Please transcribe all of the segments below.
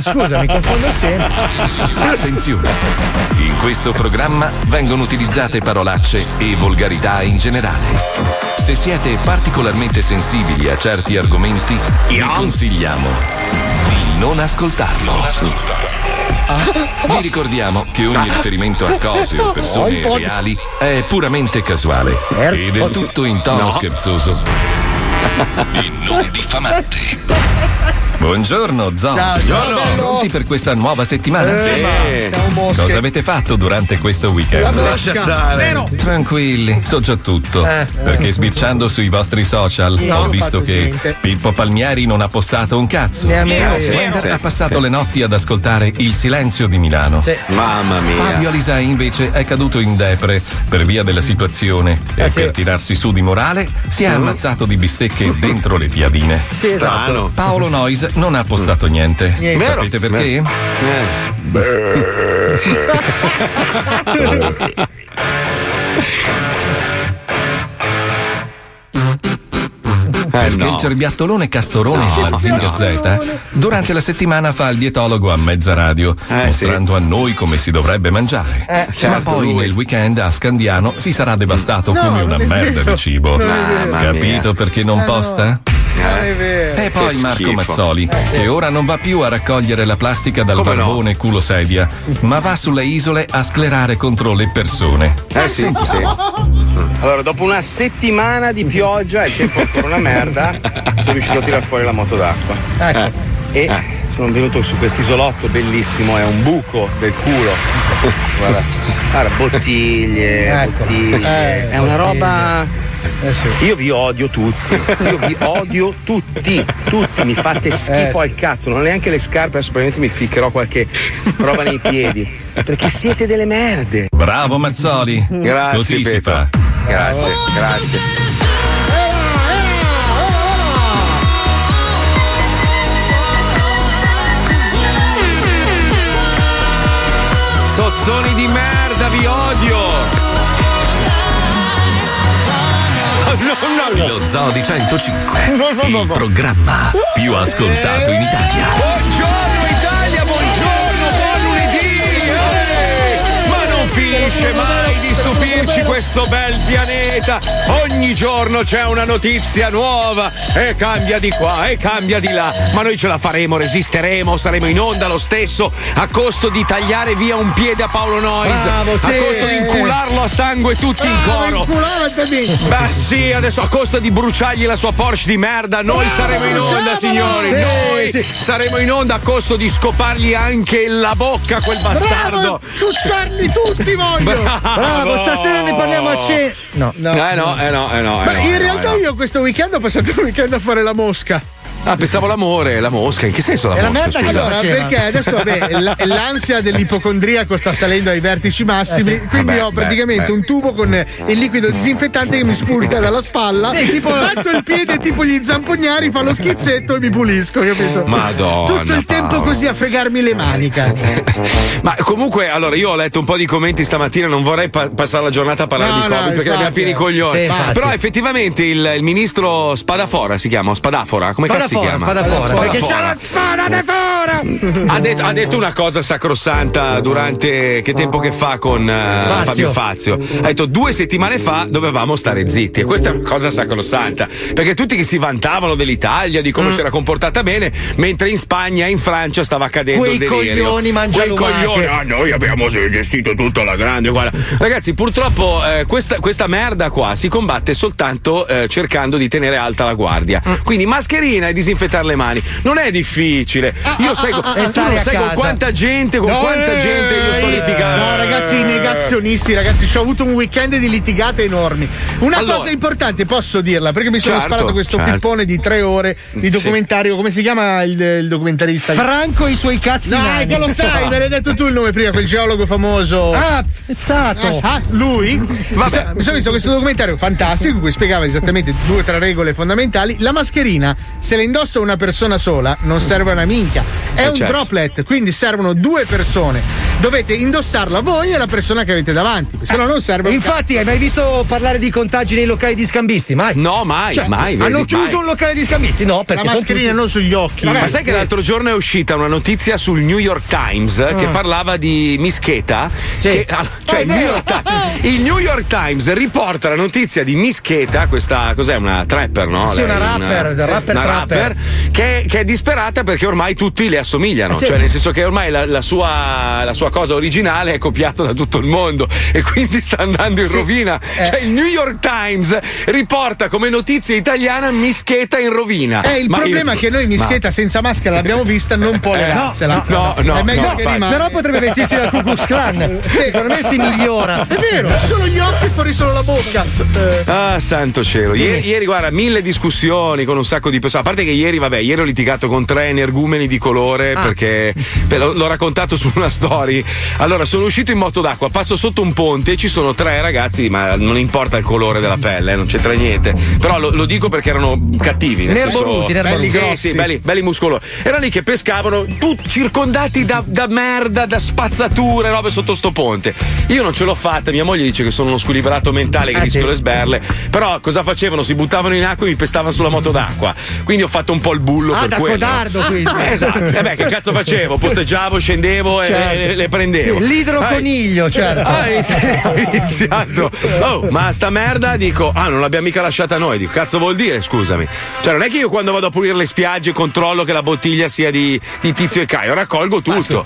Scusa, mi confondo sempre. Attenzione, in questo programma vengono utilizzate parolacce e volgarità in generale. Se siete particolarmente sensibili a certi argomenti, vi consigliamo di non ascoltarlo. Vi ricordiamo che ogni riferimento a cose o persone reali è puramente casuale e del tutto in tono scherzoso e non diffamante. Buongiorno Zon. Ciao, buongiorno. Pronti per questa nuova settimana? Sì. Cosa avete fatto durante questo weekend? Lascia stare. Zero. Tranquilli, so già tutto. Perché sbirciando sui vostri social ho visto che niente. Pippo Palmieri non ha postato un cazzo. Wender ha passato le notti ad ascoltare Il Silenzio di Milano. Mamma mia. Fabio Alisai invece è caduto in depre per via della situazione e per tirarsi su di morale si è ammazzato di bistecche dentro le piadine. Strano. Paolo Noise non ha postato niente. Sapete perché? Perché il cerbiattolone Castorone Slazzina Z durante la settimana fa il dietologo a mezza radio, mostrando a noi come si dovrebbe mangiare. Ma poi nel weekend a Scandiano si sarà devastato come una merda di cibo. Capito perché non posta? E poi Marco Mazzoli, che ora non va più a raccogliere la plastica dal barbone culo sedia, ma va sulle isole a sclerare contro le persone. Senti. Allora, dopo una settimana di pioggia e il tempo ancora una merda, sono riuscito a tirar fuori la moto d'acqua. E sono venuto su quest'isolotto bellissimo, è un buco del culo. Guarda, bottiglie. È una roba. Io vi odio tutti. Tutti mi fate schifo al cazzo. Non ho neanche le scarpe, adesso probabilmente mi ficcherò qualche roba nei piedi. Perché siete delle merde. Bravo Mazzoli. Grazie. Così Peter. Si fa. Grazie. Sozzoni di merda, vi odio. No. Lo Zoo di 105, il programma più ascoltato in Italia. Buongiorno Italia, buongiorno, buon lunedì! Ma non finisce mai di stupirci questo bel pianeta. Ogni giorno c'è una notizia nuova e cambia di qua e cambia di là. Ma noi ce la faremo, resisteremo, saremo in onda lo stesso, a costo di tagliare via un piede a Paolo Noise, a costo di incularlo a sangue tutti in coro. Beh sì, adesso a costo di bruciargli la sua Porsche di merda, noi saremo in onda, signori. Noi saremo in onda a costo di scopargli anche la bocca, quel bastardo. Ciucciarli tutti voglio. Bravo. Stasera ne parliamo a cena. No. Ma in realtà io questo weekend ho passato il weekend a fare la mosca. Pensavo l'amore, la mosca, in che senso la mosca? Merda, allora, perché adesso l'ansia dell'ipocondriaco sta salendo ai vertici massimi, quindi ho praticamente un tubo con il liquido disinfettante che mi sputa dalla spalla, tipo batto il piede tipo gli zampognari, fa lo schizzetto e mi pulisco, capito? Madonna, tutto il tempo così a fregarmi le mani, cazzo. Ma comunque, allora, io ho letto un po' di commenti stamattina, non vorrei passare la giornata a parlare di Covid, perché abbiamo pieni coglioni. Però effettivamente il ministro Spadafora si chiama, come cazzo? Spadafora. Perché c'è la spada da fuori. Ha detto una cosa sacrosanta durante che tempo che fa con Fabio Fazio. Ha detto 2 settimane fa dovevamo stare zitti, e questa è una cosa sacrosanta, perché tutti che si vantavano dell'Italia, di come si era comportata bene, mentre in Spagna e in Francia stava accadendo quei il delirio. Quei coglioni. Noi abbiamo gestito tutto alla grande, guarda. Ragazzi, purtroppo questa merda qua si combatte soltanto cercando di tenere alta la guardia. Quindi mascherina e disinfettare le mani non è difficile. Io sai con quanta gente io sto litigando. No ragazzi, negazionisti, ragazzi, ci ho avuto un weekend di litigate enormi. Una cosa importante posso dirla, perché mi sono sparato questo pippone di 3 ore di documentario. Come si chiama il documentarista? Franco e i suoi cazzi nani. Che lo sai, me l'hai detto tu il nome prima, quel geologo famoso. Pezzato. Lui. Mi sono visto questo documentario fantastico in cui spiegava esattamente 2 o 3 regole fondamentali. La mascherina, se le indossa una persona sola non serve una minchia, è un droplet, quindi servono 2 persone. dovete indossarla voi e la persona che avete davanti, se no non serve. Infatti, hai mai visto parlare di contagi nei locali di scambisti? Mai? No, mai, cioè, mai. Hanno chiuso un locale di scambisti? No, perché la mascherina non sugli occhi. Ma sai che l'altro giorno è uscita una notizia sul New York Times che parlava di Miss Keta, che, cioè il New York Times riporta la notizia di Miss Keta, questa cos'è, una trapper, no? Sì, una rapper che è disperata perché ormai tutti le assomigliano, cioè nel senso che ormai la sua cosa originale è copiata da tutto il mondo e quindi sta andando in rovina. Cioè il New York Times riporta come notizia italiana Miss Keta in rovina. Il problema è che noi Miss Keta senza maschera l'abbiamo vista, non può legarsela. No, è meglio che rimane. Però potrebbe vestirsi da Ku Klux Klan. Secondo me si migliora. È vero, solo gli occhi, fuori solo la bocca. Ah, santo cielo. Ieri guarda, mille discussioni con un sacco di persone. A parte che ieri ho litigato con 3 energumeni di colore perché l'ho raccontato su una story. Allora, sono uscito in moto d'acqua, passo sotto un ponte e ci sono 3 ragazzi, ma non importa il colore della pelle, non c'entra niente. Però lo dico perché erano cattivi, nerboruti, belli muscolosi. Erano lì che pescavano, tutti circondati da merda, da spazzature, robe sotto sto ponte. Io non ce l'ho fatta, mia moglie dice che sono uno squilibrato mentale che rischio le sberle. Però cosa facevano? Si buttavano in acqua e mi pestavano sulla moto d'acqua. Quindi ho fatto un po' il bullo per quello. Codardo, quindi. Esatto. Che cazzo facevo? Posteggiavo, scendevo e le prendevo. Sì, l'idroconiglio, certo. Ho iniziato. Oh, ma sta merda, dico, non l'abbiamo mica lasciata noi. Dico, cazzo vuol dire, scusami. Cioè, non è che io quando vado a pulire le spiagge controllo che la bottiglia sia di Tizio e Caio, raccolgo tutto.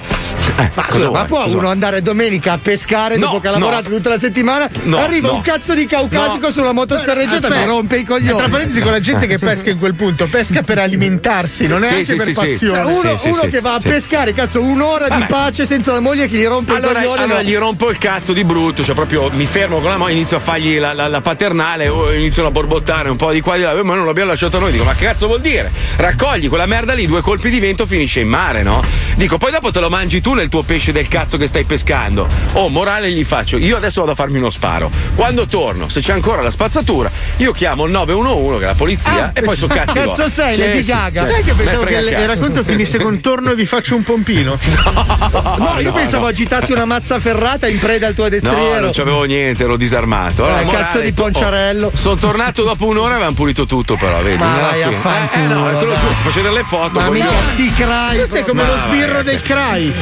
Ma può uno andare domenica a pescare dopo che ha lavorato tutta la settimana? Arriva un cazzo di caucasico sulla motoscarreggiata e rompe i coglioni. Tra parentesi, con la gente che pesca in quel punto, pesca per alimentarsi, non è anche per passione. Uno che va a pescare, cazzo, un'ora di pace senza la moglie che gli rompe il coglione. Allora gli rompo il cazzo di brutto, cioè proprio mi fermo con la moglie, inizio a fargli la paternale, o iniziano a borbottare un po' di qua e di là, ma non l'abbiamo lasciato noi. Dico, ma che cazzo vuol dire? Raccogli quella merda lì, 2 colpi di vento, finisce in mare, no? Dico, poi dopo te lo mangi tu nel tuo pesce del cazzo che stai pescando. Morale gli faccio, io adesso vado a farmi uno sparo. Quando torno, se c'è ancora la spazzatura, io chiamo il 911, che è la polizia, e poi so cazzo. Cazzo sei, Lady Gaga. Sai che pensavo che il racconto finisse con torno e vi faccio un pompino? No, io pensavo agitassi una mazza ferrata in preda al tuo addestriero. No, non c'avevo niente, ero disarmato. Allora, morale, cazzo di ponciarello. Sono tornato dopo un'ora e avevano pulito tutto, però, vedi. Ma vai a fare. Te lo giuro, facendo le foto. Ma mica ti crai. Tu sei come lo sbirro del crai.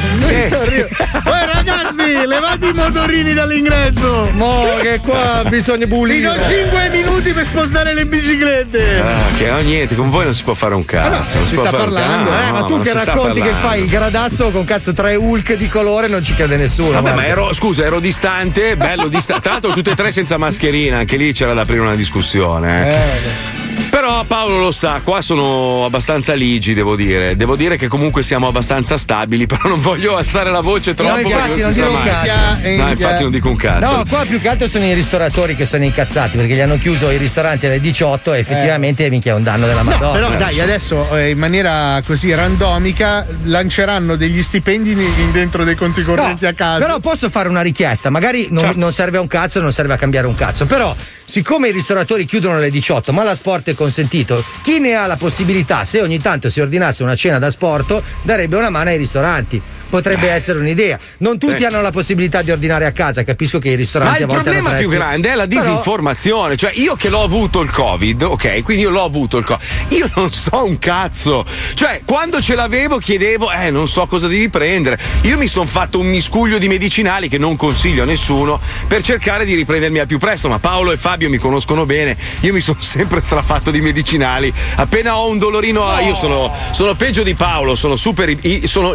Ragazzi, levate i motorini dall'ingresso. Mo che qua bisogna pulire. Vi do 5 minuti per spostare le biciclette. Che niente, con voi non si può fare un cazzo. No, si sta parlando. Ma tu che racconti che fai il gradasso con cazzo 3 Hulk di colore, non ci crede nessuno. Vabbè, ma ero distante, bello distante. Tra l'altro tutte e 3 senza mascherina, anche lì c'era da aprire una discussione. Però Paolo lo sa, qua sono abbastanza ligi, devo dire che comunque siamo abbastanza stabili, però non voglio alzare la voce troppo. Infatti non dico un cazzo. No, qua più che altro sono i ristoratori che sono incazzati perché gli hanno chiuso i ristoranti alle 18 e effettivamente minchia è un danno della Madonna. Però dai, adesso in maniera così randomica lanceranno degli stipendi dentro dei conti correnti a casa. Però posso fare una richiesta, magari non serve a un cazzo, non serve a cambiare un cazzo, però siccome i ristoratori chiudono alle 18 ma la sport è consentito, chi ne ha la possibilità, se ogni tanto si ordinasse una cena da sporto, darebbe una mano ai ristoranti. Potrebbe essere un'idea. Non tutti hanno la possibilità di ordinare a casa, capisco che i ristoranti. Ma il problema più grande è la disinformazione. Cioè, io che l'ho avuto il Covid, ok? Quindi io l'ho avuto il Covid. Io non so un cazzo. Cioè, quando ce l'avevo chiedevo, non so cosa devi prendere. Io mi sono fatto un miscuglio di medicinali che non consiglio a nessuno per cercare di riprendermi al più presto. Ma Paolo e Fabio mi conoscono bene. Io mi sono sempre strafatto di medicinali. Appena ho un dolorino, io sono peggio di Paolo, sono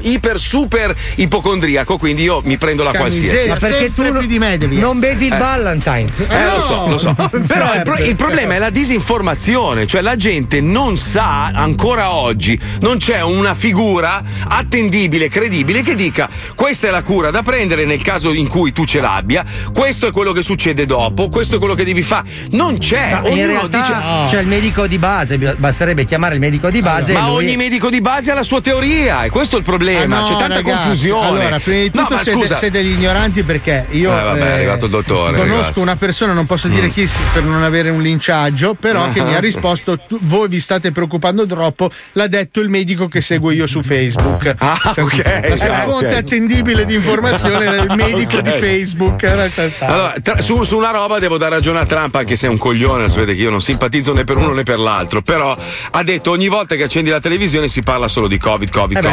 iper super ipocondriaco, quindi io mi prendo la qualsiasi. Ma perché tu non bevi il Valentine? Lo so. Però il problema è la disinformazione, cioè la gente non sa ancora oggi, non c'è una figura attendibile, credibile che dica questa è la cura da prendere nel caso in cui tu ce l'abbia, questo è quello che succede dopo, questo è quello che devi fare. Non c'è, ognuno in realtà, dice c'è il medico di base, basterebbe chiamare il medico di base. Ma ogni medico di base ha la sua teoria e questo è il problema. C'è tanta confusione. Allora, prima di tutto, siete degli ignoranti, perché io è arrivato il dottore, conosco una persona, non posso dire chi, per non avere un linciaggio, però che mi ha risposto: voi vi state preoccupando troppo, l'ha detto il medico che seguo io su Facebook. La sua fonte attendibile di informazione era il medico di Facebook. Allora, su una roba devo dare ragione a Trump, anche se è un coglione, sapete che io non simpatizzo né per uno né per l'altro, però ha detto: ogni volta che accendi la televisione si parla solo di Covid.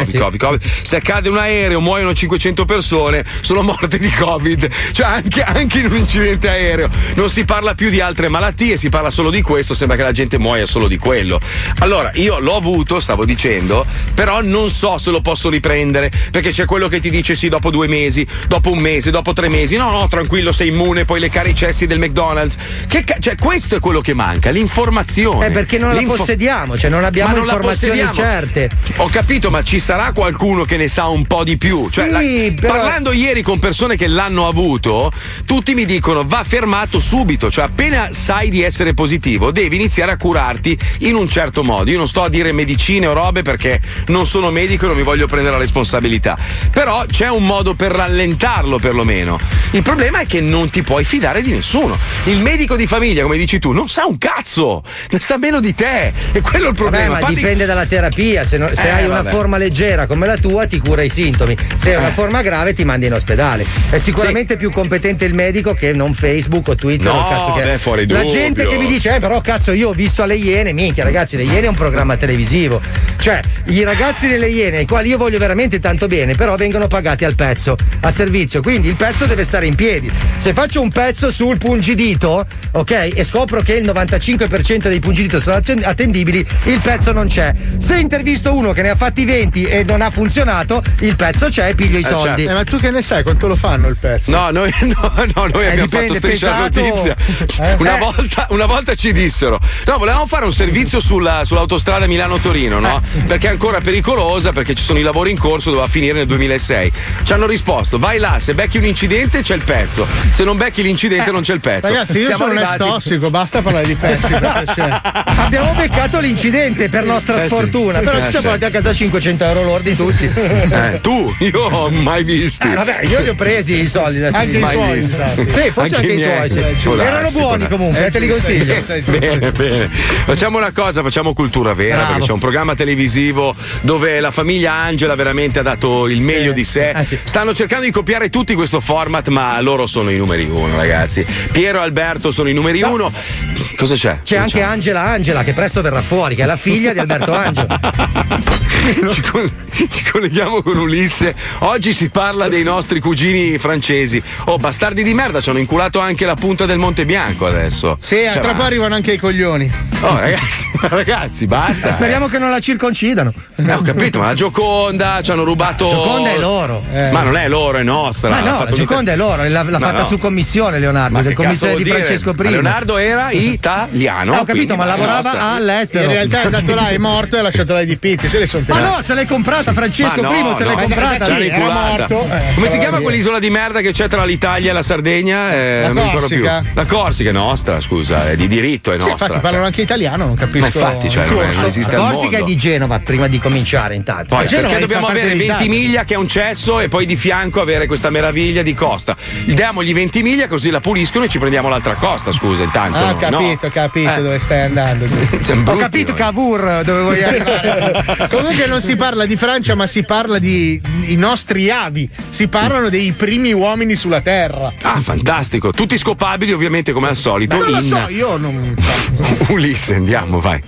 Se accade un aereo muoiono 500 persone, sono morte di Covid, cioè anche in un incidente aereo non si parla più di altre malattie, si parla solo di questo, sembra che la gente muoia solo di quello. Allora, io l'ho avuto, stavo dicendo, però non so se lo posso riprendere, perché c'è quello che ti dice sì dopo 2 mesi, dopo 1 mese, dopo 3 mesi, no tranquillo, sei immune, poi le cari cessi del McDonald's, cioè questo è quello che manca, l'informazione è perché non la possediamo, cioè non abbiamo informazioni certe. Ho capito, ma ci sarà qualcuno che ne sa un po' di più, sì, cioè, però... parlando ieri con persone che l'hanno avuto, tutti mi dicono va fermato subito, cioè appena sai di essere positivo devi iniziare a curarti in un certo modo. Io non sto a dire medicine o robe perché non sono medico e non mi voglio prendere la responsabilità, però c'è un modo per rallentarlo perlomeno. Il problema è che non ti puoi fidare di nessuno, il medico di famiglia, come dici tu, non sa un cazzo, ne sa meno di te, e quello è il problema. Ma dipende dalla terapia, se hai una forma leggera come la tua ti cura i sintomi, se è una forma grave ti mandi in ospedale. È sicuramente più competente il medico che non Facebook o Twitter, no, cazzo che... fuori la dubbio. Gente che mi dice però cazzo io ho visto alle Iene, minchia ragazzi, le Iene è un programma televisivo, cioè i ragazzi delle Iene ai quali io voglio veramente tanto bene però vengono pagati al pezzo, a servizio, quindi il pezzo deve stare in piedi. Se faccio un pezzo sul pungidito, ok, e scopro che il 95% dei pungidito sono attendibili, il pezzo non c'è. Se intervisto uno che ne ha fatti 20 e non ha funzionato, il pezzo c'è e piglio i soldi. Ma tu che ne sai quanto lo fanno il pezzo? No, noi abbiamo fatto Striscia la Notizia. Una volta ci dissero: no, volevamo fare un servizio sull'autostrada Milano-Torino, no? Perché è ancora pericolosa, perché ci sono i lavori in corso, doveva finire nel 2006. Ci hanno risposto: vai là, se becchi un incidente c'è il pezzo, se non becchi l'incidente non c'è il pezzo. Ragazzi, io sono un ex tossico, basta parlare di pezzi. Abbiamo beccato l'incidente per nostra sfortuna, però ci siamo portati a casa 500 euro lordi tutti. Io mai visti. Vabbè, io li ho presi i soldi da Steve. Anche i suoi. Sì, forse anche i tuoi. Erano buoni comunque, te li consiglio. Bene. Facciamo una cosa, facciamo cultura vera, perché c'è un programma televisivo dove la famiglia Angela veramente ha dato il meglio di sé. Stanno cercando di copiare tutti questo format, ma loro sono i numeri uno, ragazzi. Piero e Alberto sono i numeri uno. Cosa c'è? C'è anche Angela che presto verrà fuori, che è la figlia di Alberto Angela. Ci colleghiamo con Ulisse. Oggi si parla dei nostri cugini francesi. Oh, bastardi di merda, ci hanno inculato anche la punta del Monte Bianco adesso. Sì, a tra poco arrivano anche i coglioni. Oh, ragazzi, basta. Speriamo che non la circoncidano. Ho capito, ma la Gioconda ci hanno rubato. La Gioconda è loro. Ma non è loro, è nostra. Ma no, la Gioconda è loro, l'ha fatta su commissione, Leonardo. Ma commissione di Francesco I. Leonardo era italiano. Ho capito, ma lavorava all'estero. In realtà è andato là, è morto e ha lasciato là i dipinti. Se l'hai comprata, Francesco I se l'hai comprata. Era morto. Come si chiama quell'isola di merda che c'è tra l'Italia e la Sardegna? La Corsica. La Corsica è nostra, scusa, è di diritto, è nostra. Sì, infatti parlano anche italiano, non capisco. Ma infatti, cioè, non esiste al mondo. La Corsica è di Genova, prima di cominciare intanto. Poi, perché dobbiamo avere Ventimiglia che è un cesso e poi di fianco avere questa meraviglia di costa? Diamogli Ventimiglia così la puliscono e ci prendiamo l'altra costa, scusa, intanto. Ah, capito dove stai andando. Ho capito Cavour dove vuoi arrivare. Comunque non si parla di Francia, ma si parla di i nostri avi, si parlano dei primi uomini sulla terra. Ah, fantastico, tutti scopabili ovviamente come al solito. Ma non lo so, io non Ulisse, andiamo, vai.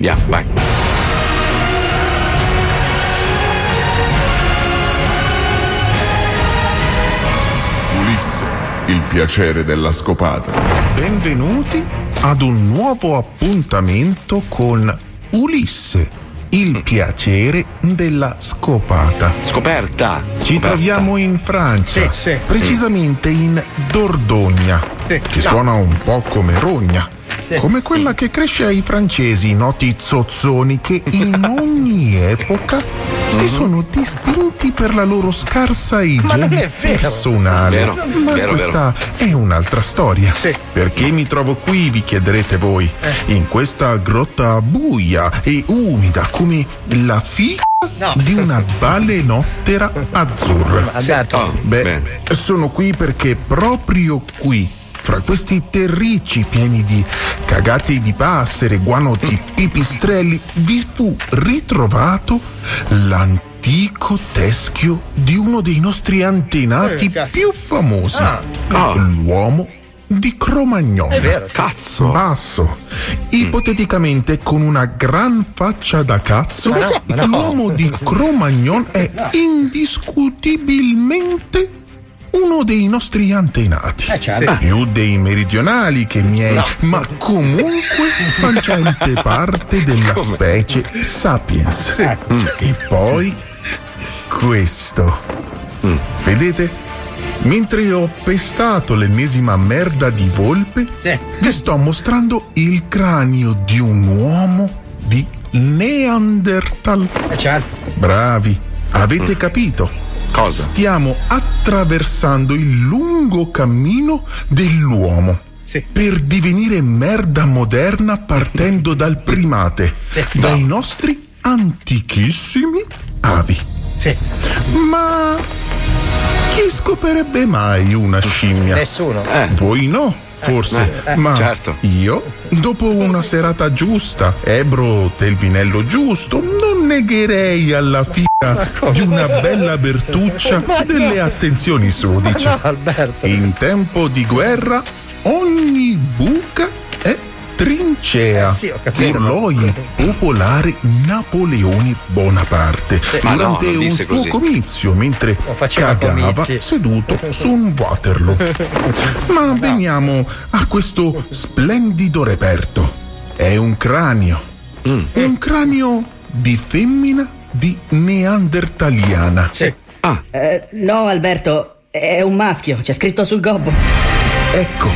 Ulisse, il piacere della scopata. Benvenuti ad un nuovo appuntamento con Ulisse, il piacere della scopata. Scoperta. Ci troviamo in Francia, precisamente in Dordogne, che suona un po' come rogna. Sì. Come quella che cresce ai francesi, noti zozzoni che in ogni epoca si sono distinti per la loro scarsa igiene personale. Vero, questa è un'altra storia. Sì. Perché mi trovo qui, vi chiederete voi, in questa grotta buia e umida come la figa di una balenottera azzurra. Sono qui perché proprio qui, fra questi terricci pieni di cagate di passere, guano di pipistrelli, vi fu ritrovato l'antico teschio di uno dei nostri antenati più famosi, l'uomo di Cro-Magnon, basso, ipoteticamente con una gran faccia da cazzo. L'uomo di Cro-Magnon è indiscutibilmente uno dei nostri antenati, più dei meridionali che miei, ma comunque facente parte della specie Sapiens. E poi questo, vedete? Mentre ho pestato l'ennesima merda di volpe, vi sto mostrando il cranio di un uomo di Neandertal. Bravi, avete capito? Cosa? Stiamo attraversando il lungo cammino dell'uomo per divenire merda moderna, partendo dal primate, dai nostri antichissimi avi. Ma chi scoperebbe mai una scimmia? Nessuno. Voi no, forse, ma io, dopo una serata giusta, ebro del vinello giusto, non negherei alla figa di una bella bertuccia delle attenzioni sudice. In tempo di guerra, ogni buca è trincea, urlò il popolare Napoleone Bonaparte durante un suo comizio mentre cagava seduto su un Waterloo. Ma veniamo a questo splendido reperto. È un cranio, un cranio di femmina di neandertaliana. No, Alberto, è un maschio, c'è scritto sul gobbo. Ecco,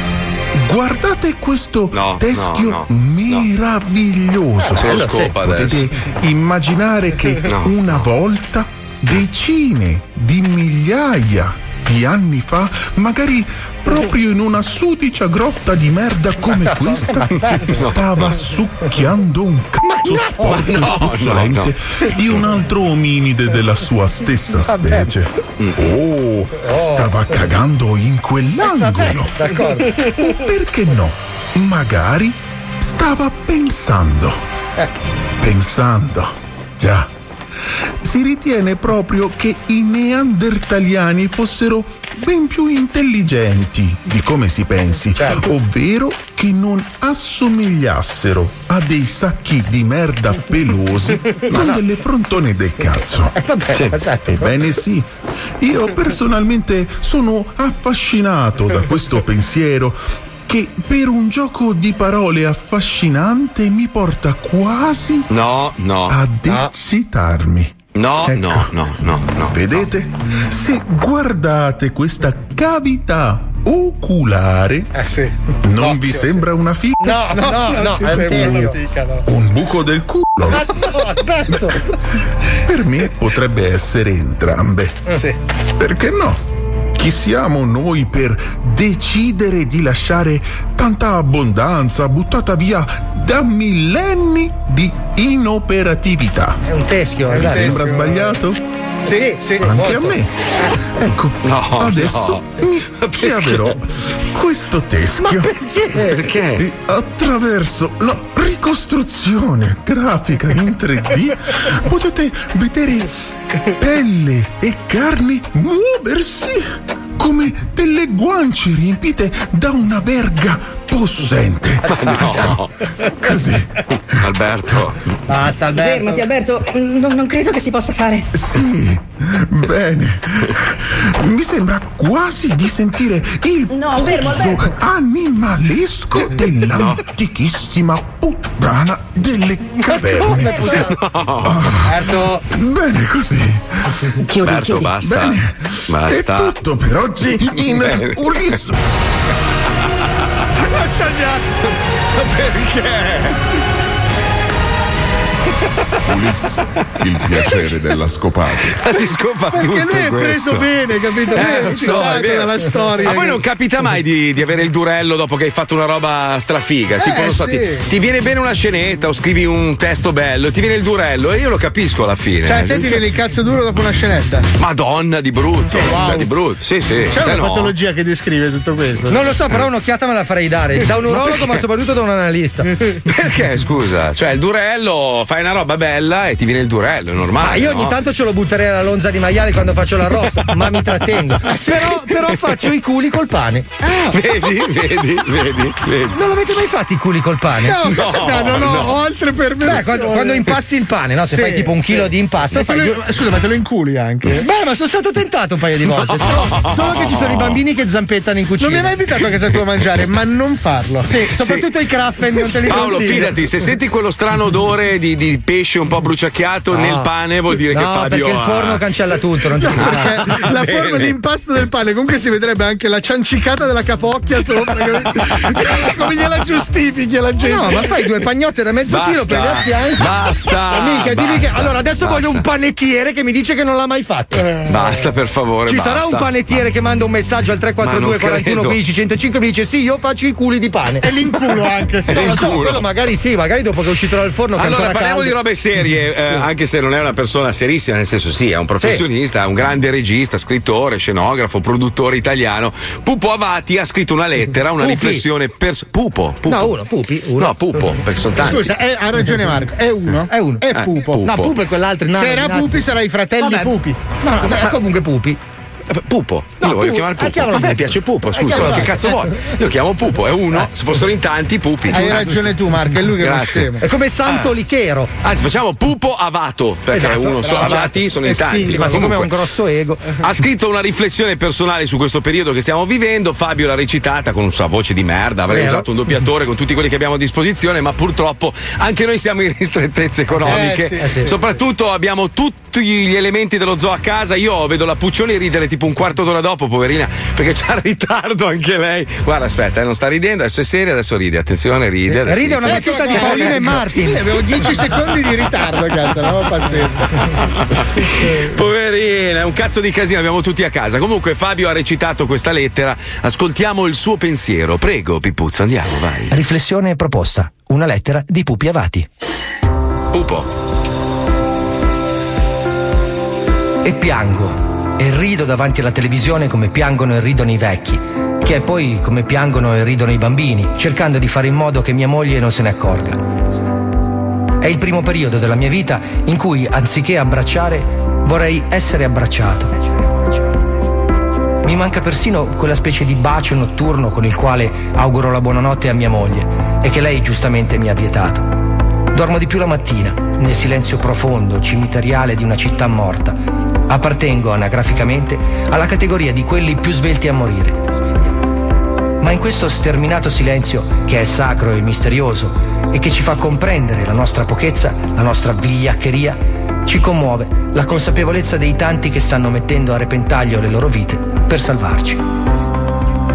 guardate questo teschio meraviglioso. Potete immaginare che una volta, decine di migliaia di anni fa, magari proprio in una sudicia grotta di merda come questa, stava succhiando un cazzo sporco di un altro ominide della sua stessa specie. Stava cagando in quell'angolo. O perché no, magari stava pensando. Già, si ritiene proprio che i neandertaliani fossero ben più intelligenti di come si pensi, ovvero che non assomigliassero a dei sacchi di merda pelosi con delle frontone del cazzo. Ebbene sì, io personalmente sono affascinato da questo pensiero che, per un gioco di parole affascinante, mi porta quasi ad eccitarmi. Vedete? Se guardate questa cavità oculare, non vi sembra una fica? No, è una fica, un buco del culo. Per me potrebbe essere entrambe. Perché no? Chi siamo noi per decidere di lasciare tanta abbondanza buttata via da millenni di inoperatività? È un teschio, mi sembra sbagliato? Sì, anche a me. Ecco, adesso mi chiaverò questo teschio. Ma perché? Perché? Attraverso la ricostruzione grafica in 3D potete vedere pelle e carne muoversi come delle guance riempite da una verga possente. Così. Alberto, basta, Alberto. Fermati, Alberto, non credo che si possa fare. Sì, bene. Mi sembra quasi di sentire il puzzo animalesco dell'antichissima puttana delle caverne. Alberto. Bene così. Alberto, basta. Bene. È tutto per oggi in Ulisse. Perché? Ulisse, il piacere della scopata. Si scopa perché tutto, lui è questo. Preso bene, capito? Lo so, è vero. Dalla storia. Ma poi non capita mai di avere il durello dopo che hai fatto una roba strafiga, tipo non so, sì. ti viene bene una scenetta o scrivi un testo bello, ti viene il durello e io lo capisco alla fine. Cioè a te ti viene il cazzo duro dopo una scenetta? Madonna di brutto, wow. Di brutto. Sì. C'è una patologia che descrive tutto questo? Non lo so, però un'occhiata me la farei dare da un urologo, ma soprattutto da un analista. Perché scusa? Cioè il durello, fai una roba bella e ti viene il durello, è normale. Ma io ogni tanto ce lo butterei alla lonza di maiale quando faccio l'arrosto, ma mi trattengo. Però faccio i culi col pane. Vedi. Non l'avete mai fatti i culi col pane? No. Oltre per me. Quando impasti il pane, no? Se fai tipo un chilo di impasto. Scusa, ma te lo inculi anche? Beh, ma sono stato tentato un paio di volte. No. Solo che ci sono i bambini che zampettano in cucina. Non mi hai mai invitato a casa tua a mangiare, ma non farlo. Sì, soprattutto i Kraffen non te li consiglio. Paolo, fidati, se senti quello strano odore di pesce un po' bruciacchiato nel pane, vuol dire che Fabio perché il forno cancella tutto, non perché la forma di impasto del pane, comunque si vedrebbe anche la ciancicata della capocchia sopra. Come gliela giustifichi alla gente? No, ma fai due pagnotte da mezzo tiro per gli affianchi. Allora adesso voglio un panettiere che mi dice che non l'ha mai fatto. Basta, per favore. Ci sarà un panettiere che manda un messaggio al 342 41 15 105 e mi dice sì, io faccio i culi di pane e l'inculo anche se non lo so, quello magari dopo che è uscito dal forno. Allora parliamo di robe serie, anche se non è una persona serissima, nel senso è un professionista, un grande regista, scrittore, scenografo, produttore italiano. Pupo Avati ha scritto una lettera, una riflessione per Pupo. No, Pupo, perché sono tanti. Scusa, ha ragione Marco, è uno. È Pupo. No, Pupo è quell'altro. Se era Pupi sarà i fratelli Pupi. No, comunque Pupi. Pupo, io voglio chiamare Pupo. A me piace Pupo, scusa, che cazzo vuoi? Io chiamo Pupo, è uno. Se fossero in tanti, Pupi. Hai ragione tu, Marco, è lui che lo scema. È come Santo Lichero. Anzi, facciamo Pupo Avato, perché uno solo. Avati sono in tanti. Sì, ma siccome è un grosso ego. Ha scritto una riflessione personale su questo periodo che stiamo vivendo. Fabio l'ha recitata con una sua voce di merda. Avrei usato un doppiatore con tutti quelli che abbiamo a disposizione, ma purtroppo anche noi siamo in ristrettezze economiche. Soprattutto abbiamo tutti gli elementi dello zoo a casa. Io vedo la Puccioni ridere tipo un quarto d'ora dopo, poverina, perché c'ha il ritardo anche lei. Guarda, aspetta, non sta ridendo, adesso è seria, adesso ride, attenzione, ride. Adesso ride una battuta di Paolino e Martin. Avevo 10 secondi di ritardo, cazzo, era pazzesco. Poverina, è un cazzo di casino, abbiamo tutti a casa. Comunque Fabio ha recitato questa lettera, ascoltiamo il suo pensiero. Prego, Pippuzzo, andiamo, vai. Riflessione proposta, una lettera di Pupi Avati. Pupo. E piango e rido davanti alla televisione come piangono e ridono i vecchi, che è poi come piangono e ridono i bambini, cercando di fare in modo che mia moglie non se ne accorga. È il primo periodo della mia vita in cui, anziché abbracciare, vorrei essere abbracciato. Mi manca persino quella specie di bacio notturno con il quale auguro la buonanotte a mia moglie e che lei giustamente mi ha vietato. Dormo di più la mattina, nel silenzio profondo, cimitariale di una città morta. Appartengo anagraficamente alla categoria di quelli più svelti a morire. Ma in questo sterminato silenzio, che è sacro e misterioso e che ci fa comprendere la nostra pochezza, la nostra vigliaccheria, ci commuove la consapevolezza dei tanti che stanno mettendo a repentaglio le loro vite per salvarci.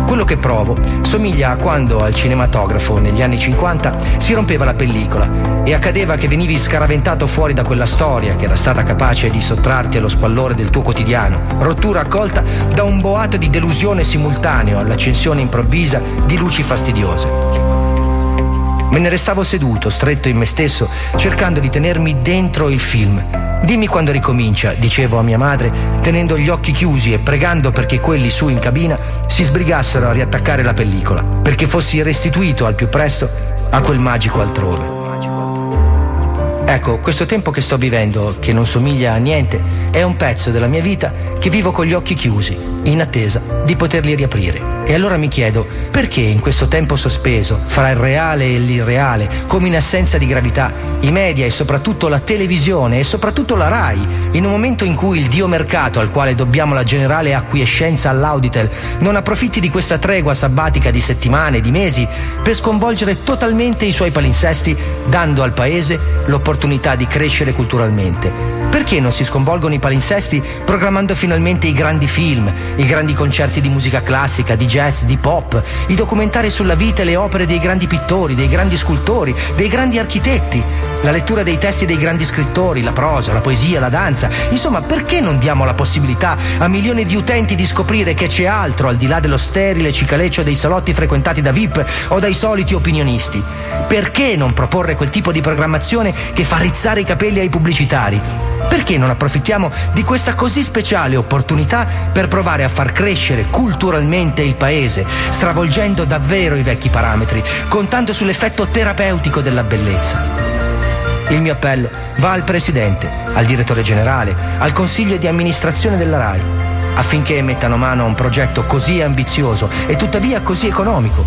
Quello che provo somiglia a quando al cinematografo negli anni 50 si rompeva la pellicola e accadeva che venivi scaraventato fuori da quella storia che era stata capace di sottrarti allo squallore del tuo quotidiano, rottura accolta da un boato di delusione simultaneo all'accensione improvvisa di luci fastidiose. Me ne restavo seduto, stretto in me stesso, cercando di tenermi dentro il film. Dimmi quando ricomincia, dicevo a mia madre, tenendo gli occhi chiusi e pregando perché quelli su in cabina si sbrigassero a riattaccare la pellicola, perché fossi restituito al più presto a quel magico altrove. Ecco, questo tempo che sto vivendo, che non somiglia a niente, è un pezzo della mia vita che vivo con gli occhi chiusi, in attesa di poterli riaprire. E allora mi chiedo, perché in questo tempo sospeso, fra il reale e l'irreale, come in assenza di gravità, i media e soprattutto la televisione e soprattutto la RAI, in un momento in cui il dio mercato, al quale dobbiamo la generale acquiescenza all'Auditel, non approfitti di questa tregua sabbatica di settimane, di mesi, per sconvolgere totalmente i suoi palinsesti, dando al paese l'opportunità l'opportunità di crescere culturalmente, perché non si sconvolgono i palinsesti programmando finalmente i grandi film, i grandi concerti di musica classica, di jazz, di pop, i documentari sulla vita e le opere dei grandi pittori, dei grandi scultori, dei grandi architetti, la lettura dei testi dei grandi scrittori, la prosa, la poesia, la danza? Insomma, perché non diamo la possibilità a milioni di utenti di scoprire che c'è altro al di là dello sterile cicaleccio dei salotti frequentati da VIP o dai soliti opinionisti? Perché non proporre quel tipo di programmazione che fa rizzare i capelli ai pubblicitari? Perché non approfittiamo di questa così speciale opportunità per provare a far crescere culturalmente il paese, stravolgendo davvero i vecchi parametri, contando sull'effetto terapeutico della bellezza? Il mio appello va al presidente, al direttore generale, al consiglio di amministrazione della RAI, affinché mettano mano a un progetto così ambizioso e tuttavia così economico.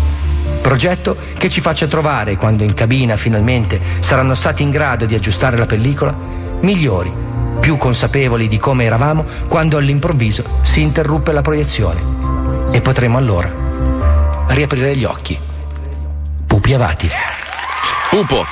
Progetto che ci faccia trovare, quando in cabina finalmente saranno stati in grado di aggiustare la pellicola, migliori, più consapevoli di come eravamo quando all'improvviso si interruppe la proiezione. E potremo allora riaprire gli occhi. Pupi Avati. Pupo.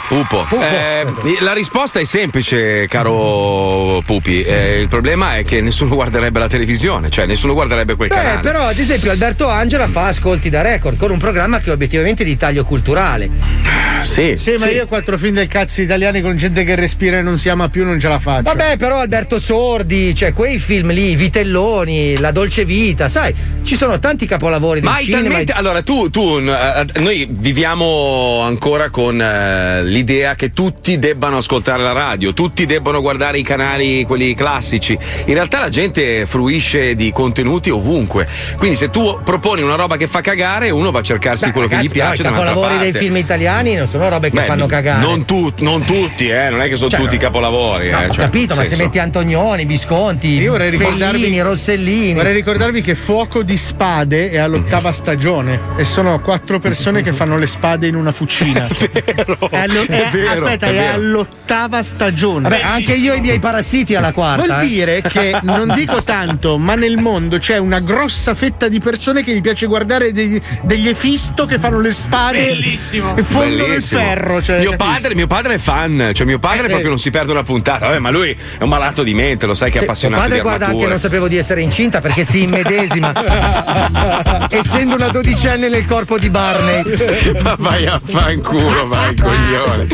La risposta è semplice, caro Pupi. Il problema è che nessuno guarderebbe la televisione, cioè nessuno guarderebbe quel canale. Però ad esempio Alberto Angela fa Ascolti da Record, con un programma che è obiettivamente di taglio culturale. Sì, ma io quattro film del cazzo italiani con gente che respira e non si ama più non ce la faccio. Vabbè, però Alberto Sordi, cioè quei film lì, Vitelloni, La Dolce Vita, sai, ci sono tanti capolavori del cinema. Allora tu noi viviamo ancora con l'idea che tutti debbano ascoltare la radio, tutti debbano guardare i canali, quelli classici. In realtà la gente fruisce di contenuti ovunque, quindi se tu proponi una roba che fa cagare, uno va a cercarsi quello che gli piace da un'altra parte. I capolavori dei film italiani non sono robe che fanno cagare. Non tutti, non è che sono tutti capolavori. Ho capito, ma se metti Antonioni, Visconti, Fellini, Rossellini. Vorrei ricordarvi che Fuoco di Spade è all'ottava stagione e sono 4 persone che fanno le spade in una fucina. È vero, è all'ottava stagione. Vabbè, anche io e i miei parassiti alla quarta. Vuol dire che non dico tanto, ma nel mondo c'è una grossa fetta di persone che gli piace guardare degli Efisto che fanno le spade e fondono il ferro. Cioè, mio padre è fan, cioè mio padre proprio non si perde una puntata. Vabbè, ma lui è un malato di mente, lo sai che è appassionato di armature. Mio padre, guarda, anche non sapevo di essere incinta perché si immedesima, essendo una dodicenne nel corpo di Barney. Ma vai a fanculo, vai. Coglione.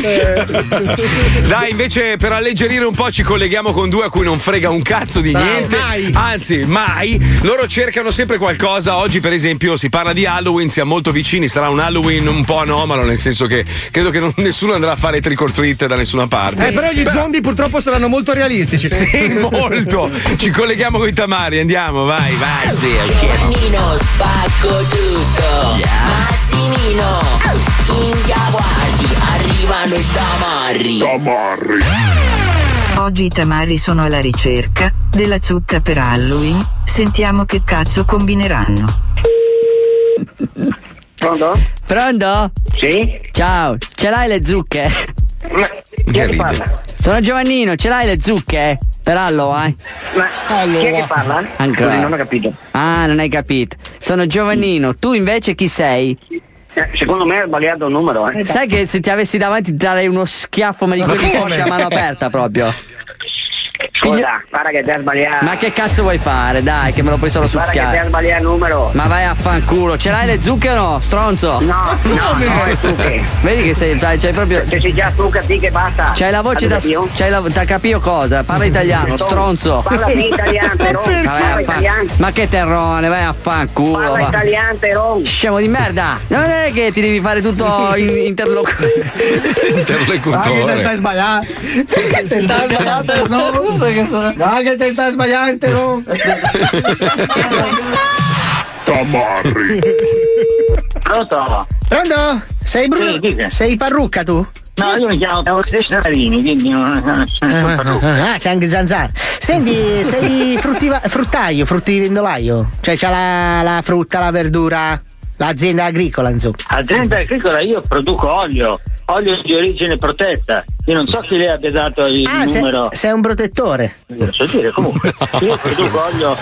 Dai, invece, per alleggerire un po' ci colleghiamo con due a cui non frega un cazzo di niente. Anzi, mai. Loro cercano sempre qualcosa. Oggi, per esempio, si parla di Halloween, siamo molto vicini, sarà un Halloween un po' anomalo, nel senso che credo che nessuno andrà a fare trick or treat da nessuna parte. Però gli zombie purtroppo saranno molto realistici. Sì, molto. Ci colleghiamo con i tamari, andiamo, vai. Giovannino, spacco tutto. Yeah. Massimino, indiaguardi. Arrivano i tamarri. Oggi i tamari sono alla ricerca della zucca per Halloween. Sentiamo che cazzo combineranno. Pronto? Sì? Ciao, ce l'hai le zucche? Ma sono Giovannino, ce l'hai le zucche? Per Halloween? Chi è che parla? Ancora. Non ho capito. Ah, non hai capito. Sono Giovannino, tu invece chi sei? Secondo me è sbagliato il numero. Sai che se ti avessi davanti ti darei uno schiaffo, ma di quelli con a mano aperta proprio. Scusa, guarda che ti ha sbagliato. Ma che cazzo vuoi fare? Dai, che me lo puoi solo succhiare. Guarda che ti ha sbagliato il numero. Ma vai a fanculo. Ce l'hai le zucche o no, stronzo? No, le zucche. Vedi che c'hai proprio. Se c'è già zucca, sì che basta. C'hai la voce da capire cosa? Parla italiano, stronzo. Parla italiano, però. Ma che terrone, vai a fanculo. Parla italiano, però. Scemo di merda. Non è che ti devi fare tutto interlocutore. Ma che te stai sbagliando, no? Che te stai sbagliando, no? Tamarri. Pronto? Sei Bruno? Sì, sei parrucca tu? No, io mi chiamo Zanzarini, quindi non sono parrucca. Ah, c'è anche Zanzar. Senti, sei fruttivendolaio? Cioè c'ha la frutta, la verdura, l'azienda agricola, insomma. Azienda agricola, io produco olio di origine protetta. Io non so chi le abbia dato il numero. Sei un protettore. Non so dire, comunque. Io produco olio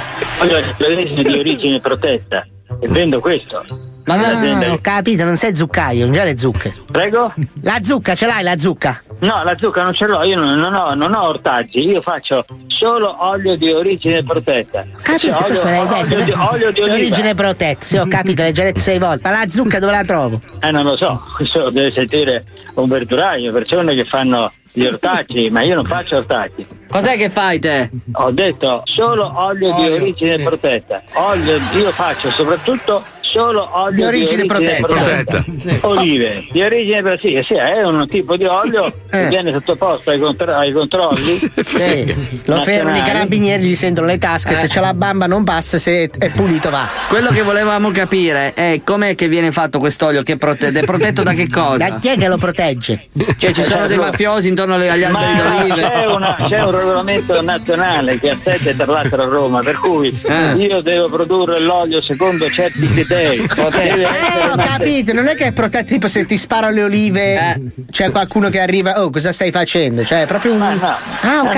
di origine protetta e vendo questo. Ma no, ho capito, non sei zuccaio, non c'è le zucche. Prego? La zucca, ce l'hai la zucca? No, la zucca non ce l'ho, io non ho ortaggi, io faccio solo olio di origine protetta. Capito, cioè, questo olio di origine protetta, sì, ho capito, l'hai già detto 6 volte, ma la zucca dove la trovo? Non lo so, questo deve sentire un verduraio, persone che fanno gli ortaggi, ma io non faccio ortaggi. Cos'è che fai te? Ho detto solo olio di origine protetta, olio, io faccio soprattutto solo olio di origine protetta. Sì. Olive di origine protetta, sì, è un tipo di olio che viene sottoposto ai controlli. Lo fermano i carabinieri, gli sentono le tasche, se c'è la bamba non passa, se è pulito va. Quello che volevamo capire è com'è che viene fatto quest'olio, che è protetto da che cosa? Da chi è che lo protegge? Cioè ci sono dei mafiosi intorno agli alberi d'olive. C'è un regolamento nazionale che affetta tra l'altro a Roma, per cui io devo produrre l'olio secondo certi criteri. Ho capito, non è che è protetto, tipo se ti sparo le olive c'è qualcuno che arriva, oh cosa stai facendo, cioè è proprio un ho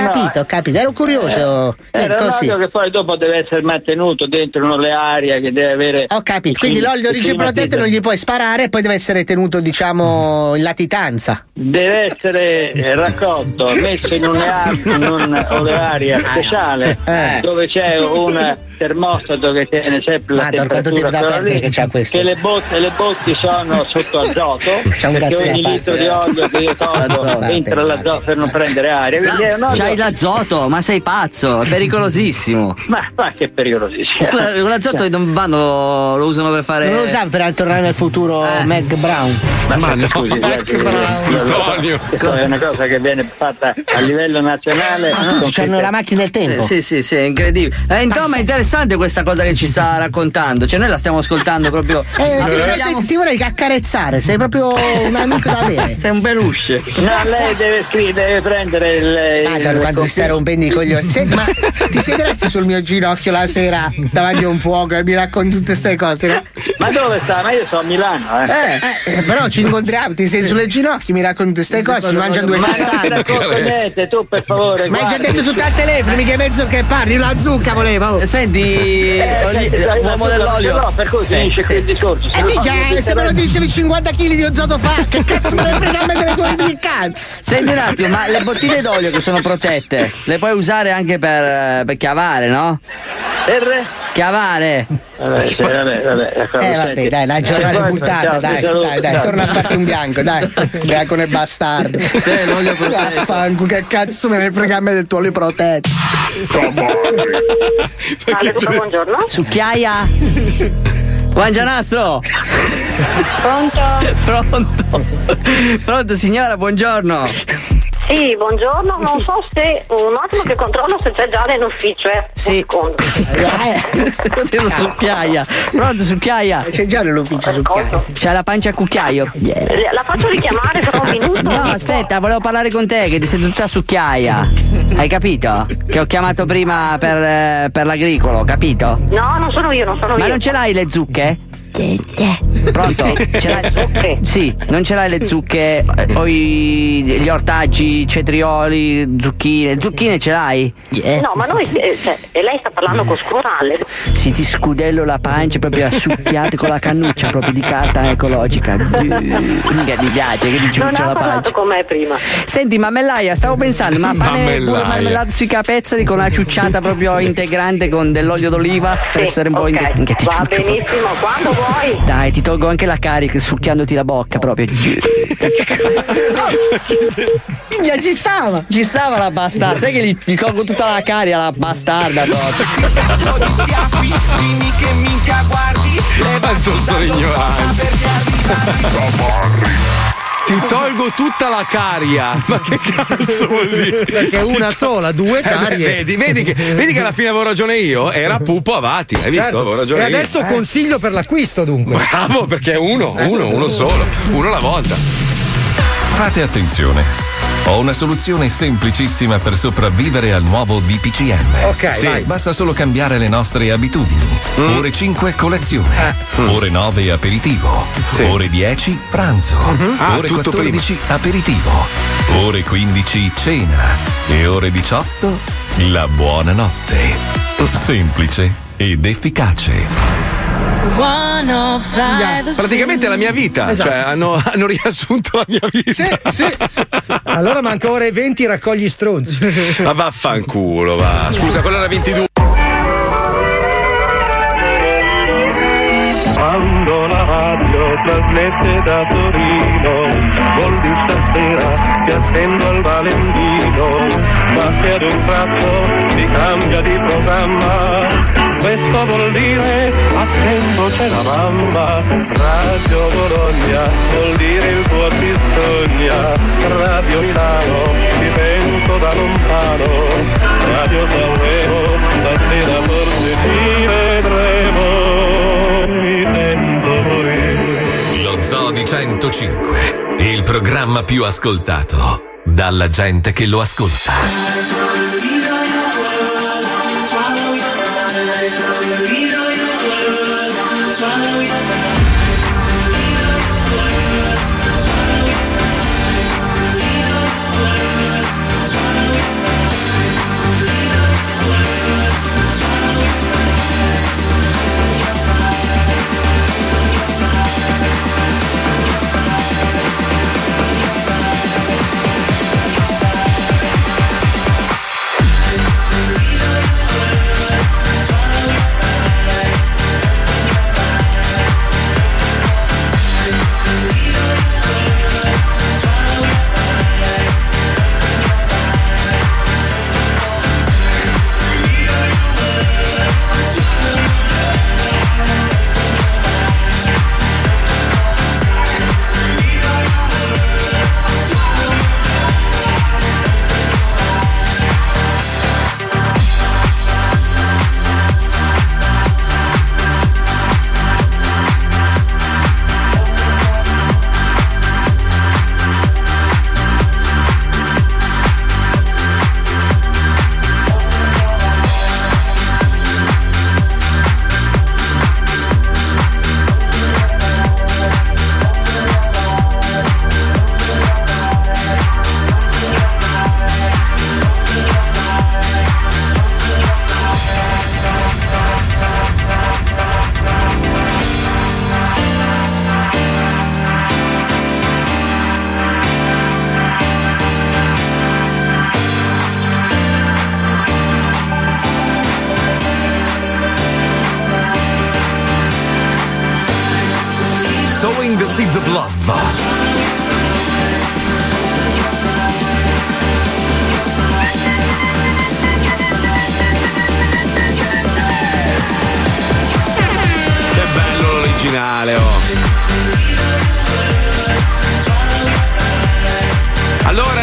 capito, ero curioso, era l'olio che poi dopo deve essere mantenuto dentro un'olearia che deve avere, ho capito, quindi l'olio origine protetta non gli puoi sparare e poi deve essere tenuto, diciamo, in latitanza, deve essere raccolto, messo in un'olearia speciale dove c'è un termostato che tiene sempre la temperatura che le botti sono sotto azoto, c'è un perché ogni litro di olio che io tolgo entra l'azoto per non prendere aria. C'hai l'azoto, ma sei pazzo, è pericolosissimo. Ma che pericolosissimo. Scusa, con l'azoto non vanno, lo usano per fare. Non lo usano per tornare nel futuro Mac Brown. Ma no, scusi, è una cosa che viene fatta a livello nazionale. C'hanno la macchina del tempo. Sì, è incredibile. Insomma, è interessante questa cosa che ci sta raccontando. Cioè, noi la stiamo ascoltando proprio. Ti vorrei accarezzare, sei proprio un amico da avere. Sei un peluche. No, lei deve scrivere, deve prendere quando ti stai rompendo i coglioni. Senti, ma ti siederesti sul mio ginocchio la sera davanti a un fuoco e mi racconti tutte queste cose? No? Ma dove sta? Ma io sono a Milano, però ci incontriamo, ti sei sulle ginocchia, mi racconti queste cose, si mangiano 2 testate. Tu per favore. Ma hai già detto tutto al telefono, mica mezzo che parli, la zucca volevo. Senti, uomo dell'olio. No, per cui finisce quel discorso. E mica, se me lo dicevi 50 kg di ozoto fa, che cazzo me ne frega a me delle tue di cazzo? Senti un attimo, ma le bottiglie d'olio che sono protette, le puoi usare anche per chiavare, no? Per? Chiavare! Vabbè, dai, la giornata buttata, dai, torna a farti un bianco, dai. Biancone bastardo. L'olio protetto. Che cazzo me ne frega a me del tuo olio protetto? Buongiorno. Succhiaia. Mangianastro! Pronto signora, buongiorno. Sì, buongiorno, non so se un attimo che controllo se c'è già nell'ufficio, sì. Succhiaia. Pronto Succhiaia? C'è già nell'ufficio Succhiaia. C'ha la pancia a cucchiaio. La faccio richiamare fra un minuto. No, aspetta, volevo parlare con te che ti sei tutta Succhiaia. Hai capito? Che ho chiamato prima per l'agricolo, capito? No, non sono io. Ma non ce l'hai le zucche? Pronto? Ce l'hai? Sì, non ce l'hai le zucche o gli ortaggi, cetrioli, zucchine ce l'hai? No, ma noi e lei sta parlando con scorale. Sì, ti scudello la pancia proprio assucchiata con la cannuccia proprio di carta ecologica. Che ti piace, che ti giuccia la pancia. Non ha parlato con me prima. Senti, mammellaia, stavo pensando, ma pane pure marmellata sui capezzoli con la ciucciata proprio integrante con dell'olio d'oliva per essere un po' integrante. Va benissimo, quando vuoi. Dai, ti tolgo anche la carica succhiandoti la bocca proprio. Minchia, ci stava la bastarda. Sai che gli tolgo tutta la carica la bastarda. Dimmi che minchia guardi. Tanto sono ignorante. Ti tolgo tutta la caria. Ma che cazzo vuol dire? Perché una sola, 2 carie. Vedi che alla fine avevo ragione io. Era Pupo Avati, hai visto? Avevo ragione io. E adesso consiglio per l'acquisto, dunque. Bravo, perché uno solo. Uno alla volta. Fate attenzione. Ho una soluzione semplicissima per sopravvivere al nuovo DPCM. Ok, sì, vai. Basta solo cambiare le nostre abitudini. Ore 5 colazione, ore 9 aperitivo, ore 10 pranzo, ore 14 aperitivo, ore 15 cena e ore 18 la buonanotte. Semplice ed efficace. Praticamente è la mia vita, esatto. Cioè hanno riassunto la mia vita. Sì. Allora manca ore 20, raccogli stronzi. Ma vaffanculo, va. Scusa, quella era 22. Quando la radio trasmette da Torino, vuol dire stasera ti attendo al Valentino, ma se ad un tratto si cambia di programma, questo vuol dire attendo c'è la mamma. Radio Bologna vuol dire il tuo bisogna, Radio Milano ti sento da lontano, Radio Sanremo stasera forse ti vedremo. Lo Zoo di 105, il programma più ascoltato dalla gente che lo ascolta.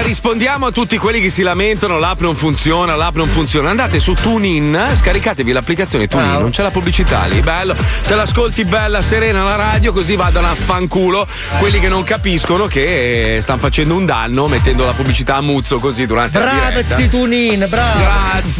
Rispondiamo a tutti quelli che si lamentano, l'app non funziona. Andate su TuneIn, scaricatevi l'applicazione TuneIn, non c'è la pubblicità lì, bello. Te l'ascolti bella, serena la radio, così vadano a fanculo quelli che non capiscono che stanno facendo un danno mettendo la pubblicità a muzzo così durante la diretta. Grazie TuneIn, bravo.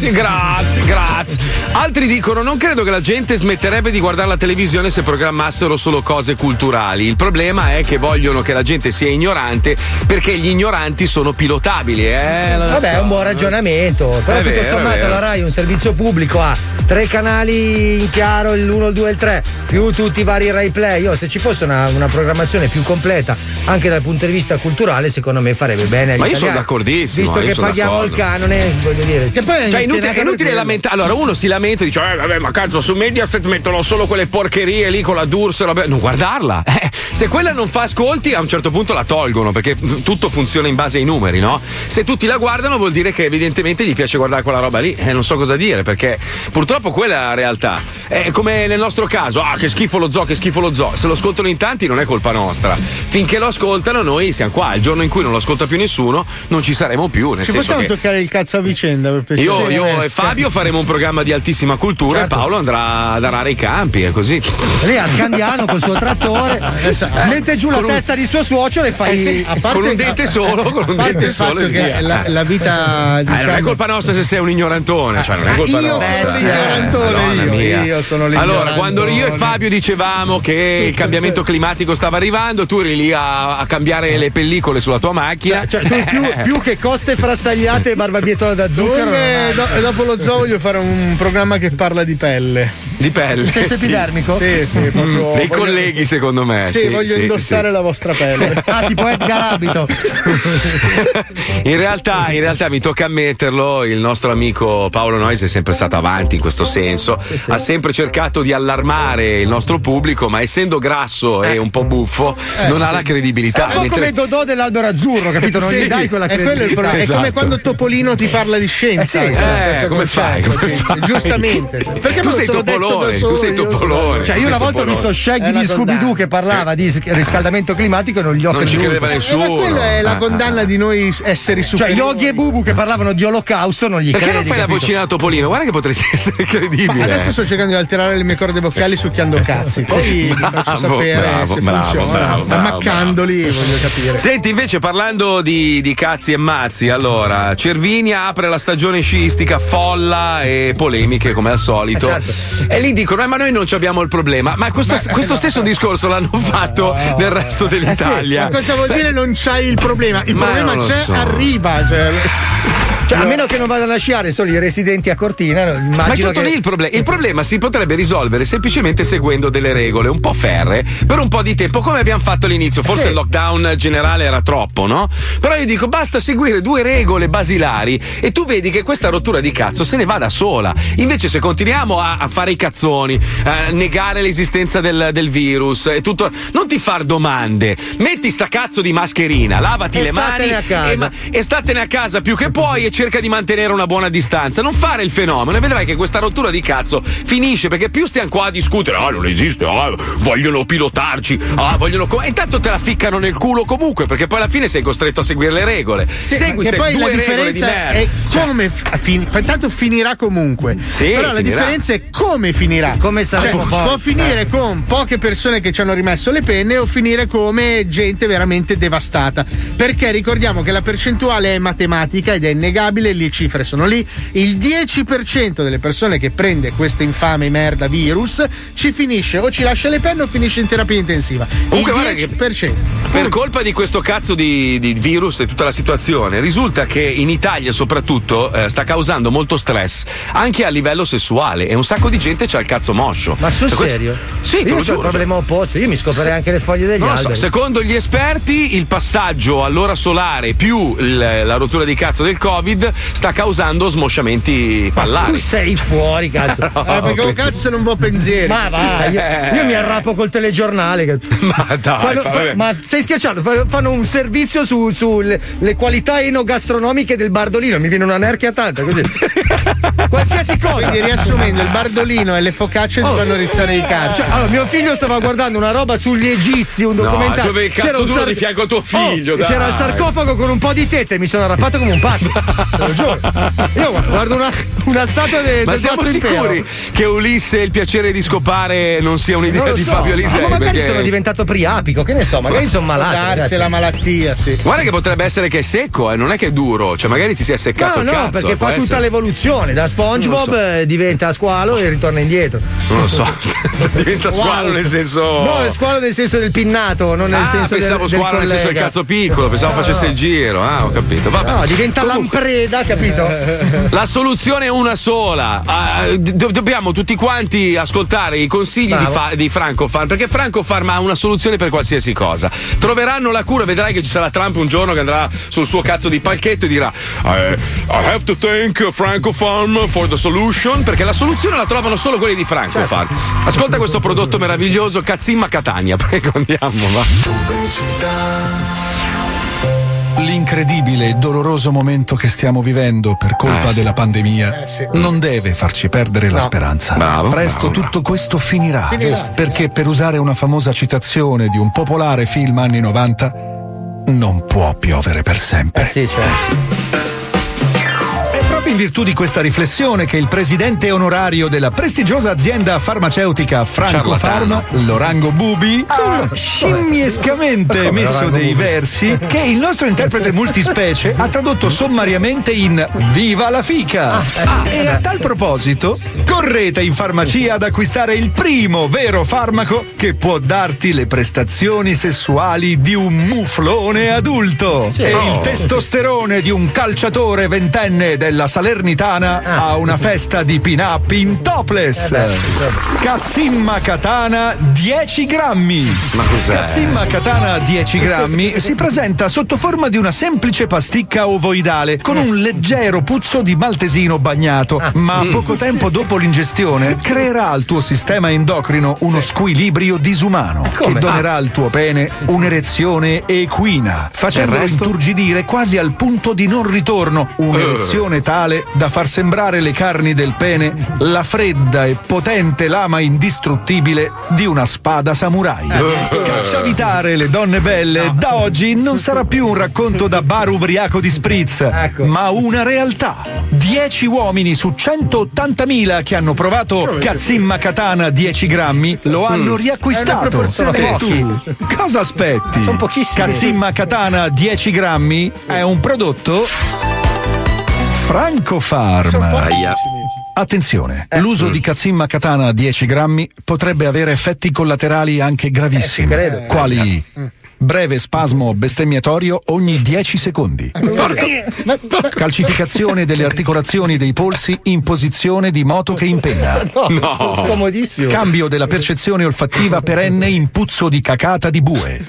Grazie. Altri dicono, non credo che la gente smetterebbe di guardare la televisione se programmassero solo cose culturali. Il problema è che vogliono che la gente sia ignorante perché gli ignoranti sono pilotabili. Vabbè, è un buon ragionamento. Però tutto sommato la Rai, un servizio pubblico, ha 3 canali in chiaro, l'1, il 2 e il 3, più tutti i vari Rai Play. Se ci fosse una programmazione più completa anche dal punto di vista culturale, secondo me farebbe bene. Ma io sono d'accordissimo. Visto che paghiamo il canone, voglio dire. Che poi cioè, inutile lamentare. Allora, uno si lamenta e dice: vabbè, ma cazzo, su Mediaset mettono solo quelle porcherie lì con la D'Urso. Non guardarla. Se quella non fa ascolti, a un certo punto la tolgono, perché tutto funziona in base ai numeri, no? Se tutti la guardano vuol dire che evidentemente gli piace guardare quella roba lì, non so cosa dire, perché purtroppo quella è la realtà. È come nel nostro caso, che schifo lo zoo. Se lo ascoltano in tanti non è colpa nostra. Finché lo ascoltano noi siamo qua, il giorno in cui non lo ascolta più nessuno non ci saremo più, nel senso possiamo toccare il cazzo a vicenda, per io e Fabio faremo un programma di altissima cultura, certo. E Paolo andrà ad arare i campi, è così. Lì a Scandiano col suo trattore mette giù la testa di suo suocero e fai con un dente solo e via. La vita, diciamo, non è colpa nostra se sei un ignorantone, non è colpa nostra. Io sono l'ignorantone. Allora, quando io e Fabio dicevamo che il cambiamento climatico stava arrivando, tu eri lì a cambiare le pellicole sulla tua macchina, tu più che coste frastagliate e barbabietola da zucchero. E dopo lo zoo voglio fare un programma che parla di pelle. Di pelle. Sei epidermico? Sì, sì. Proprio dei colleghi, secondo me. Sì, voglio indossare la vostra pelle. Ah, tipo Edgar Abito. In realtà mi tocca ammetterlo, il nostro amico Paolo Noise è sempre stato avanti in questo senso. Ha sempre cercato di allarmare il nostro pubblico, ma essendo grasso e un po' buffo, non ha la credibilità. È un po' come Dodò dell'Albero Azzurro, capito? Non gli dai quella credibilità. È come quando Topolino ti parla di scienza. Come fai? Giustamente. Perché tu sei Topolone, Topolone. Cioè, io una volta ho visto Shaggy di Scooby-Doo che parlava di riscaldamento climatico e non gli ho creduto. Non ci credeva nessuno. Ma quella è la condanna di noi esseri superiori. Cioè, Yogi e Bubu che parlavano di Olocausto non gli credi. Perché non fai la vocina da Topolino? Guarda che potresti essere credibile. Ma adesso sto cercando di alterare le mie corde vocali succhiando cazzi. Poi vi faccio sapere se funziona. Ammaccandoli, voglio capire. Senti, invece, parlando di cazzi e mazzi, allora, Cervinia apre la stagione sciistica folla e polemiche come al solito. Certo. E lì dicono: ma noi non ci abbiamo il problema. Ma questo stesso discorso l'hanno fatto nel resto dell'Italia. Sì, ma cosa vuol dire non c'hai il problema? Il problema c'è, arriva. Cioè, a meno che non vadano a sciare solo i residenti a Cortina, ma è tutto lì il problema. Il problema si potrebbe risolvere semplicemente seguendo delle regole un po' ferree per un po' di tempo, come abbiamo fatto all'inizio. Forse il lockdown generale era troppo, no? Però io dico, basta seguire due regole basilari e tu vedi che questa rottura di cazzo se ne va da sola. Invece se continuiamo a fare i cazzoni, a negare l'esistenza del virus e tutto, non ti far domande, metti sta cazzo di mascherina, lavati le mani e statene a casa più che puoi e cerca di mantenere una buona distanza, non fare il fenomeno e vedrai che questa rottura di cazzo finisce, perché più stiamo qua a discutere non esiste, vogliono pilotarci, vogliono intanto te la ficcano nel culo comunque, perché poi alla fine sei costretto a seguire le regole. Segui queste poi due regole di merda. È come tanto finirà comunque. Sì, però la differenza è come finirà. Come saremo, può finire con poche persone che ci hanno rimesso le penne o finire come gente veramente devastata, perché ricordiamo che la percentuale è matematica ed è innegabile. Le cifre sono lì, il 10% delle persone che prende questo infame merda virus ci finisce o ci lascia le penne o finisce in terapia intensiva. Comunque, il 10%. Per colpa di questo cazzo di virus e tutta la situazione, risulta che in Italia soprattutto sta causando molto stress anche a livello sessuale e un sacco di gente c'ha il cazzo moscio. Ma sul serio? Sì, io ho il problema opposto, io mi scoprirei anche le foglie degli alberi. Secondo gli esperti il passaggio all'ora solare più la rottura di cazzo del Covid sta causando smosciamenti pallari. Tu sei fuori, cazzo. Perché un cazzo non vuoi pensieri. Ma va, io mi arrapo col telegiornale. Cazzo. Ma dai, ma stai schiacciando? Fanno un servizio sulle qualità enogastronomiche del Bardolino. Mi viene una nerchia tanta così. Qualsiasi cosa. Quindi, riassumendo, il Bardolino e le focacce ti fanno rizzare i cazzi. Cioè, allora, mio figlio stava guardando una roba sugli egizi, un documentario. Dove il cazzo c'era duro di fianco a tuo figlio. C'era il sarcofago con un po' di tette e mi sono arrappato come un pazzo. Te lo giuro. Io guardo una statua del Ma siamo sicuri che Ulisse e il piacere di scopare non sia un'idea di Fabio Alisai? Ma magari sono diventato priapico, che ne so, magari sono malato. Se la malattia, Guarda che potrebbe essere che è secco, non è che è duro, cioè magari ti sia seccato il cazzo. No, perché fa tutta l'evoluzione, da SpongeBob diventa squalo e ritorna indietro. Non lo so. Diventa squalo nel senso No, squalo nel senso del pinnato, non nel senso pensavo squalo nel senso del cazzo piccolo, pensavo facesse il giro. Ho capito. Vabbè. No, diventa lampretta. Capito? La soluzione è una sola. Dobbiamo tutti quanti ascoltare i consigli di Franco Farm, perché Franco Farm ha una soluzione per qualsiasi cosa. Troveranno la cura, vedrai che ci sarà Trump un giorno che andrà sul suo cazzo di palchetto e dirà I have to thank Franco Farm for the solution, perché la soluzione la trovano solo quelli di Franco Farm. Ascolta questo prodotto meraviglioso, Cazzimma Catania, prego, andiamo, va. L'incredibile e doloroso momento che stiamo vivendo per colpa della pandemia non deve farci perdere la speranza. Presto tutto questo finirà. Perché, per usare una famosa citazione di un popolare film anni 90, non può piovere per sempre. In virtù di questa riflessione che il presidente onorario della prestigiosa azienda farmaceutica Franco Farm, Lorango Bubi, ha scimmiescamente messo dei versi che il nostro interprete multispecie ha tradotto sommariamente in Viva la fica! E a tal proposito, correte in farmacia ad acquistare il primo vero farmaco che può darti le prestazioni sessuali di un muflone adulto e il testosterone di un calciatore ventenne della salernitana a una festa di pin-up in topless. Cazzimma Catana 10 grammi. Ma cos'è? Cazzimma Catana 10 grammi si presenta sotto forma di una semplice pasticca ovoidale con un leggero puzzo di maltesino bagnato, ma poco tempo dopo l'ingestione creerà al tuo sistema endocrino uno squilibrio disumano. Come? Che donerà al tuo pene un'erezione equina, facendolo inturgidire quasi al punto di non ritorno, un'erezione tale da far sembrare le carni del pene la fredda e potente lama indistruttibile di una spada samurai. Cacciavitare le donne belle da oggi non sarà più un racconto da bar ubriaco di spritz, ma una realtà. 10 uomini su 180.000 che hanno provato Cazzimma Catana 10 grammi lo hanno riacquistato. E tu cosa aspetti? Sono pochissimi. Cazzimma Catana 10 grammi è un prodotto Franco Farm. Attenzione, l'uso di Cazzimma Catana 10 grammi potrebbe avere effetti collaterali anche gravissimi, quali breve spasmo bestemmiatorio ogni 10 secondi, calcificazione delle articolazioni dei polsi in posizione di moto che impenna, cambio della percezione olfattiva perenne in puzzo di cacata di bue,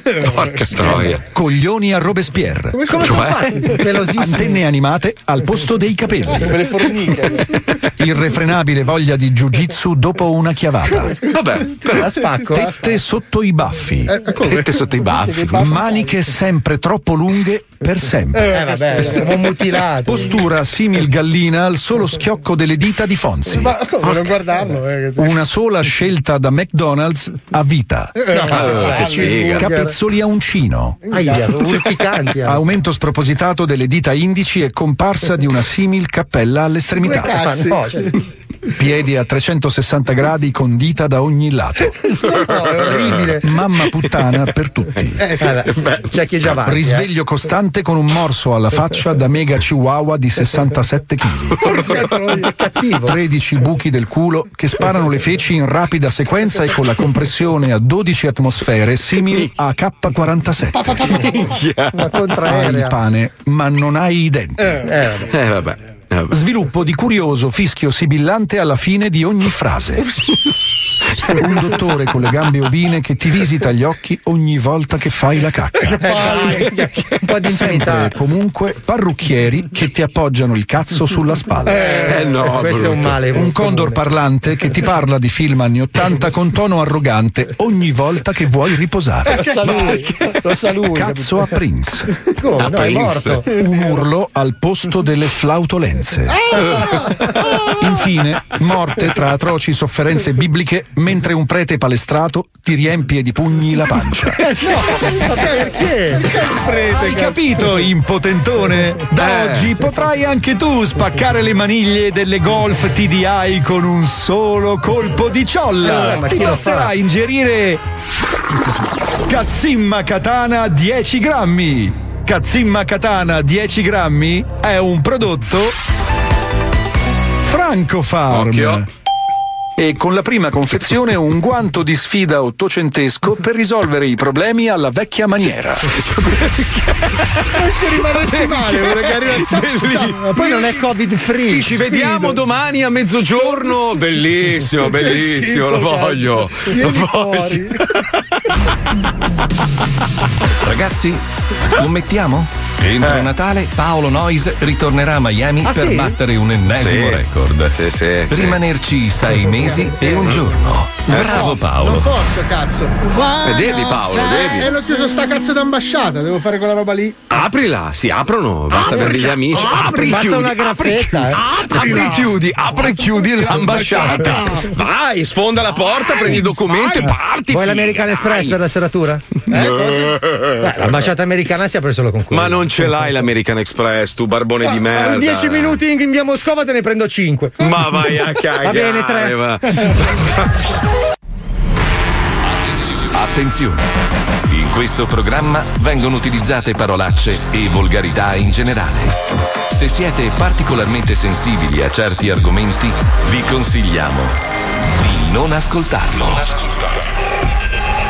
coglioni a Robespierre, antenne animate al posto dei capelli, irrefrenabile voglia di jiu-jitsu dopo una chiavata, tette sotto i baffi, maniche sempre troppo lunghe per sempre, siamo mutilati. Postura simil gallina al solo schiocco delle dita di Fonzi. Ma come non guardarlo? Una sola scelta da McDonald's a vita. Capezzoli a uncino. Aumento spropositato delle dita indici e comparsa di una simil cappella all'estremità. Piedi a 360 gradi con dita da ogni lato. È orribile. Mamma puttana per tutti. C'è chi è già avanti. Risveglio costante con un morso alla faccia da mega chihuahua di 67 kg. 13 buchi del culo che sparano le feci in rapida sequenza e con la compressione a 12 atmosfere simili a K47. Ma contraerea. Hai il pane, ma non hai i denti. Sviluppo di curioso fischio sibillante alla fine di ogni frase. Un dottore con le gambe ovine che ti visita gli occhi ogni volta che fai la cacca. Un po' di intimità. Sempre, comunque, parrucchieri che ti appoggiano il cazzo sulla spalla. No, questo è un male. Un condor parlante che ti parla di film anni 80 con tono arrogante ogni volta che vuoi riposare. Lo saluto. Cazzo a Prince. Come? No, è morto. Un urlo al posto delle flautolenze. Infine, morte tra atroci sofferenze bibliche mentre un prete palestrato ti riempie di pugni la pancia. Ma perché? Hai capito, impotentone? Da oggi potrai anche tu spaccare le maniglie delle Golf TDI con un solo colpo di ciolla. Ti basterà ingerire Cazzimma Catana 10 grammi. Cazzimma Catana 10 grammi è un prodotto Franco Farm. Occhio. E con la prima confezione un guanto di sfida ottocentesco per risolvere i problemi alla vecchia maniera. Non ci rimarresti male, poi non è covid free. Ci vediamo domani a mezzogiorno. Bellissimo, bellissimo, lo voglio. Ragazzi, scommettiamo? Entro Natale Paolo Noise ritornerà a Miami per battere un ennesimo record. Rimanerci 6 mesi e un giorno. Bravo Paolo. Non posso, cazzo. Devi Paolo, devi. L'ho chiuso sta cazzo d'ambasciata, devo fare quella roba lì. Aprila, si aprono, basta per gli amici. Apri, chiudi, una graffetta, apri, chiudi l'ambasciata. Vai, sfonda la porta, prendi i documenti e parti. Vuoi l'American Express per la serratura? L'ambasciata americana si apre solo con quello. Ma non ce l'hai l'American Express, tu barbone di merda. 10 minuti in via Moscova te ne prendo 5. Ma vai a cagare. Va bene, 3. Attenzione. In questo programma vengono utilizzate parolacce e volgarità in generale. Se siete particolarmente sensibili a certi argomenti, vi consigliamo di non ascoltarlo.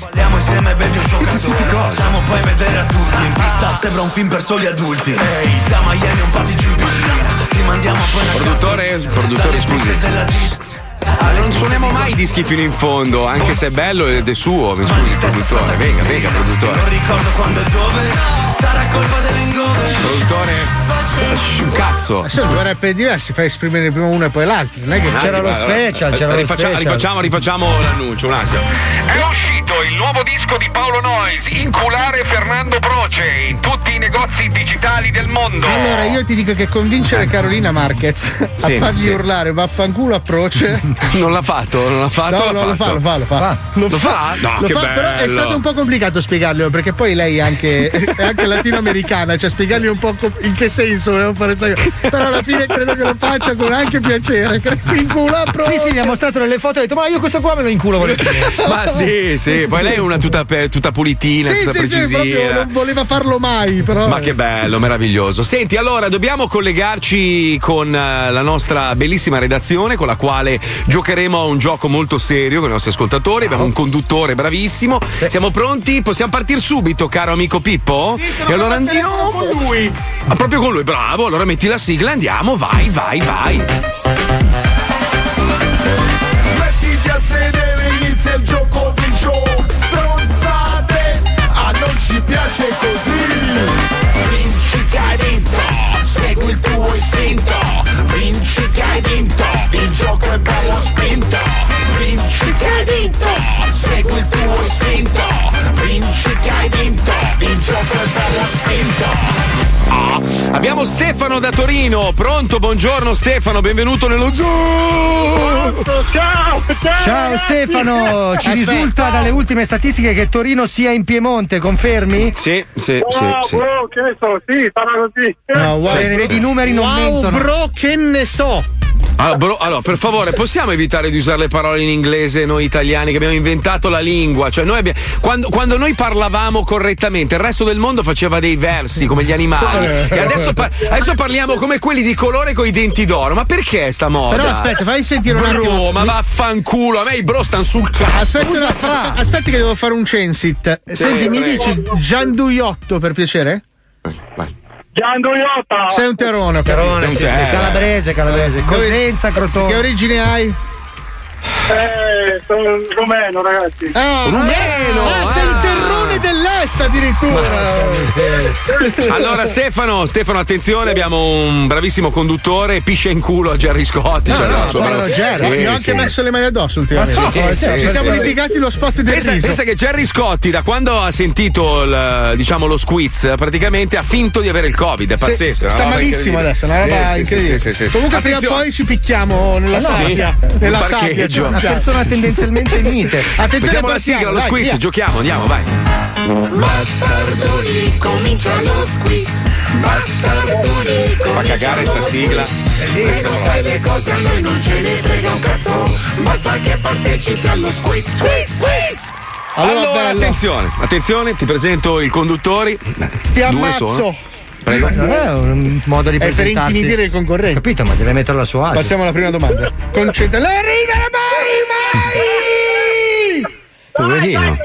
balliamo insieme, bevi un scioccatore. Facciamo poi vedere a tutti in pista, sembra un film per soli adulti. Ehi, da Miami un party giù in piscina, ti mandiamo poi una Produttore, scusi. Non suoniamo mai i dischi fino in fondo, anche se è bello ed è suo. Mi scusi, produttore, venga, produttore. Non ricordo quando e dove, sarà colpa dell'ingover. Produttore, cazzo. Adesso dovrebbe diversi, fai esprimere prima uno e poi l'altro. Non è che c'era lo special, c'era lo special. Rifacciamo l'annuncio, un attimo. È uscito il nuovo disco di Paolo Noise, Inculare Fernando Proce, in tutti i negozi digitali del mondo. Allora, io ti dico che convincere Carolina Marquez a fargli urlare vaffanculo a Proce. Non l'ha fatto? No, lo fa. No, che bello. Però è stato un po' complicato spiegarglielo, perché poi lei è anche latinoamericana, cioè spiegargli un po' in che senso volevo fare. Però alla fine credo che lo faccia con anche piacere. Incula proprio. Sì, gli ha mostrato nelle foto e ha detto "Ma io questo qua me lo inculo volentieri". Ma sì, poi lei è una tutta pulitina, tutta precisina. Sì, proprio non voleva farlo mai, però. Ma che bello, meraviglioso. Senti, allora dobbiamo collegarci con la nostra bellissima redazione, con la quale giocheremo a un gioco molto serio con i nostri ascoltatori. Abbiamo un conduttore bravissimo. Siamo pronti? Possiamo partire subito, caro amico Pippo? Sì, e allora andiamo con lui. Ah, proprio con lui, bravo. Allora metti la sigla, andiamo, vai. Mettiti a sedere, inizia il gioco di gioco. Stronzate, a non ci piace così. Vinci che hai vinto, segui il tuo istinto, vinci che hai vinto, il gioco è bello spinto. Vinci che hai vinto, segui il tuo istinto, vinci che hai vinto, il gioco è bello spinto. Abbiamo Stefano da Torino, pronto? Buongiorno Stefano, benvenuto nello Zoo. Ciao Stefano, ci risulta dalle ultime statistiche che Torino sia in Piemonte, confermi? Sì. Bro, che ne so, sì, parla così. No, wow, sì. Vedi i numeri non mentono. Bro, che ne so. Allora, per favore, possiamo evitare di usare le parole in inglese noi italiani che abbiamo inventato la lingua? Cioè, noi abbiamo, quando noi parlavamo correttamente, il resto del mondo faceva dei versi come gli animali. E adesso parliamo come quelli di colore coi denti d'oro. Ma perché sta moda? Però aspetta, fai sentire un attimo. Bro, ma vaffanculo, a me i bro stanno sul cazzo. Aspetta che devo fare un censit. Senti, mi dici Gianduiotto per piacere? Vai. Gianduiotta! Sei un terone, sì. Calabrese. Cosenza, Crotone. Che origine hai? Sono rumeno, ragazzi. Rumeno! Sei il terrone dell'est addirittura! Allora, Stefano, attenzione, abbiamo un bravissimo conduttore, piscia in culo a Gerry Scotti. Gli ho anche messo le mani addosso ultimamente. Ci siamo litigati lo spot del riso. Pensa che Gerry Scotti, da quando ha sentito lo squiz, praticamente ha finto di avere il Covid, è pazzesco. Sta malissimo adesso, una roba incredibile. Comunque prima o poi ci picchiamo nella sabbia. Una persona tendenzialmente mite. Attenzione, la sigla, lo squiz, giochiamo, andiamo, vai. Bastardoni, comincia lo squiz. Bastardoni, comincia. Fa cagare sta sigla. Se non sai le cose a noi non ce ne frega un cazzo. Basta che partecipi allo squiz. Squiz. Allora attenzione, ti presento i conduttori. Ti ammazzo. Due sono. Prego. Non è un modo di presentarsi. È per intimidire il concorrente. Capito, ma deve metterla a suo agio. Passiamo alla prima domanda. Concentra le righe, Poverino.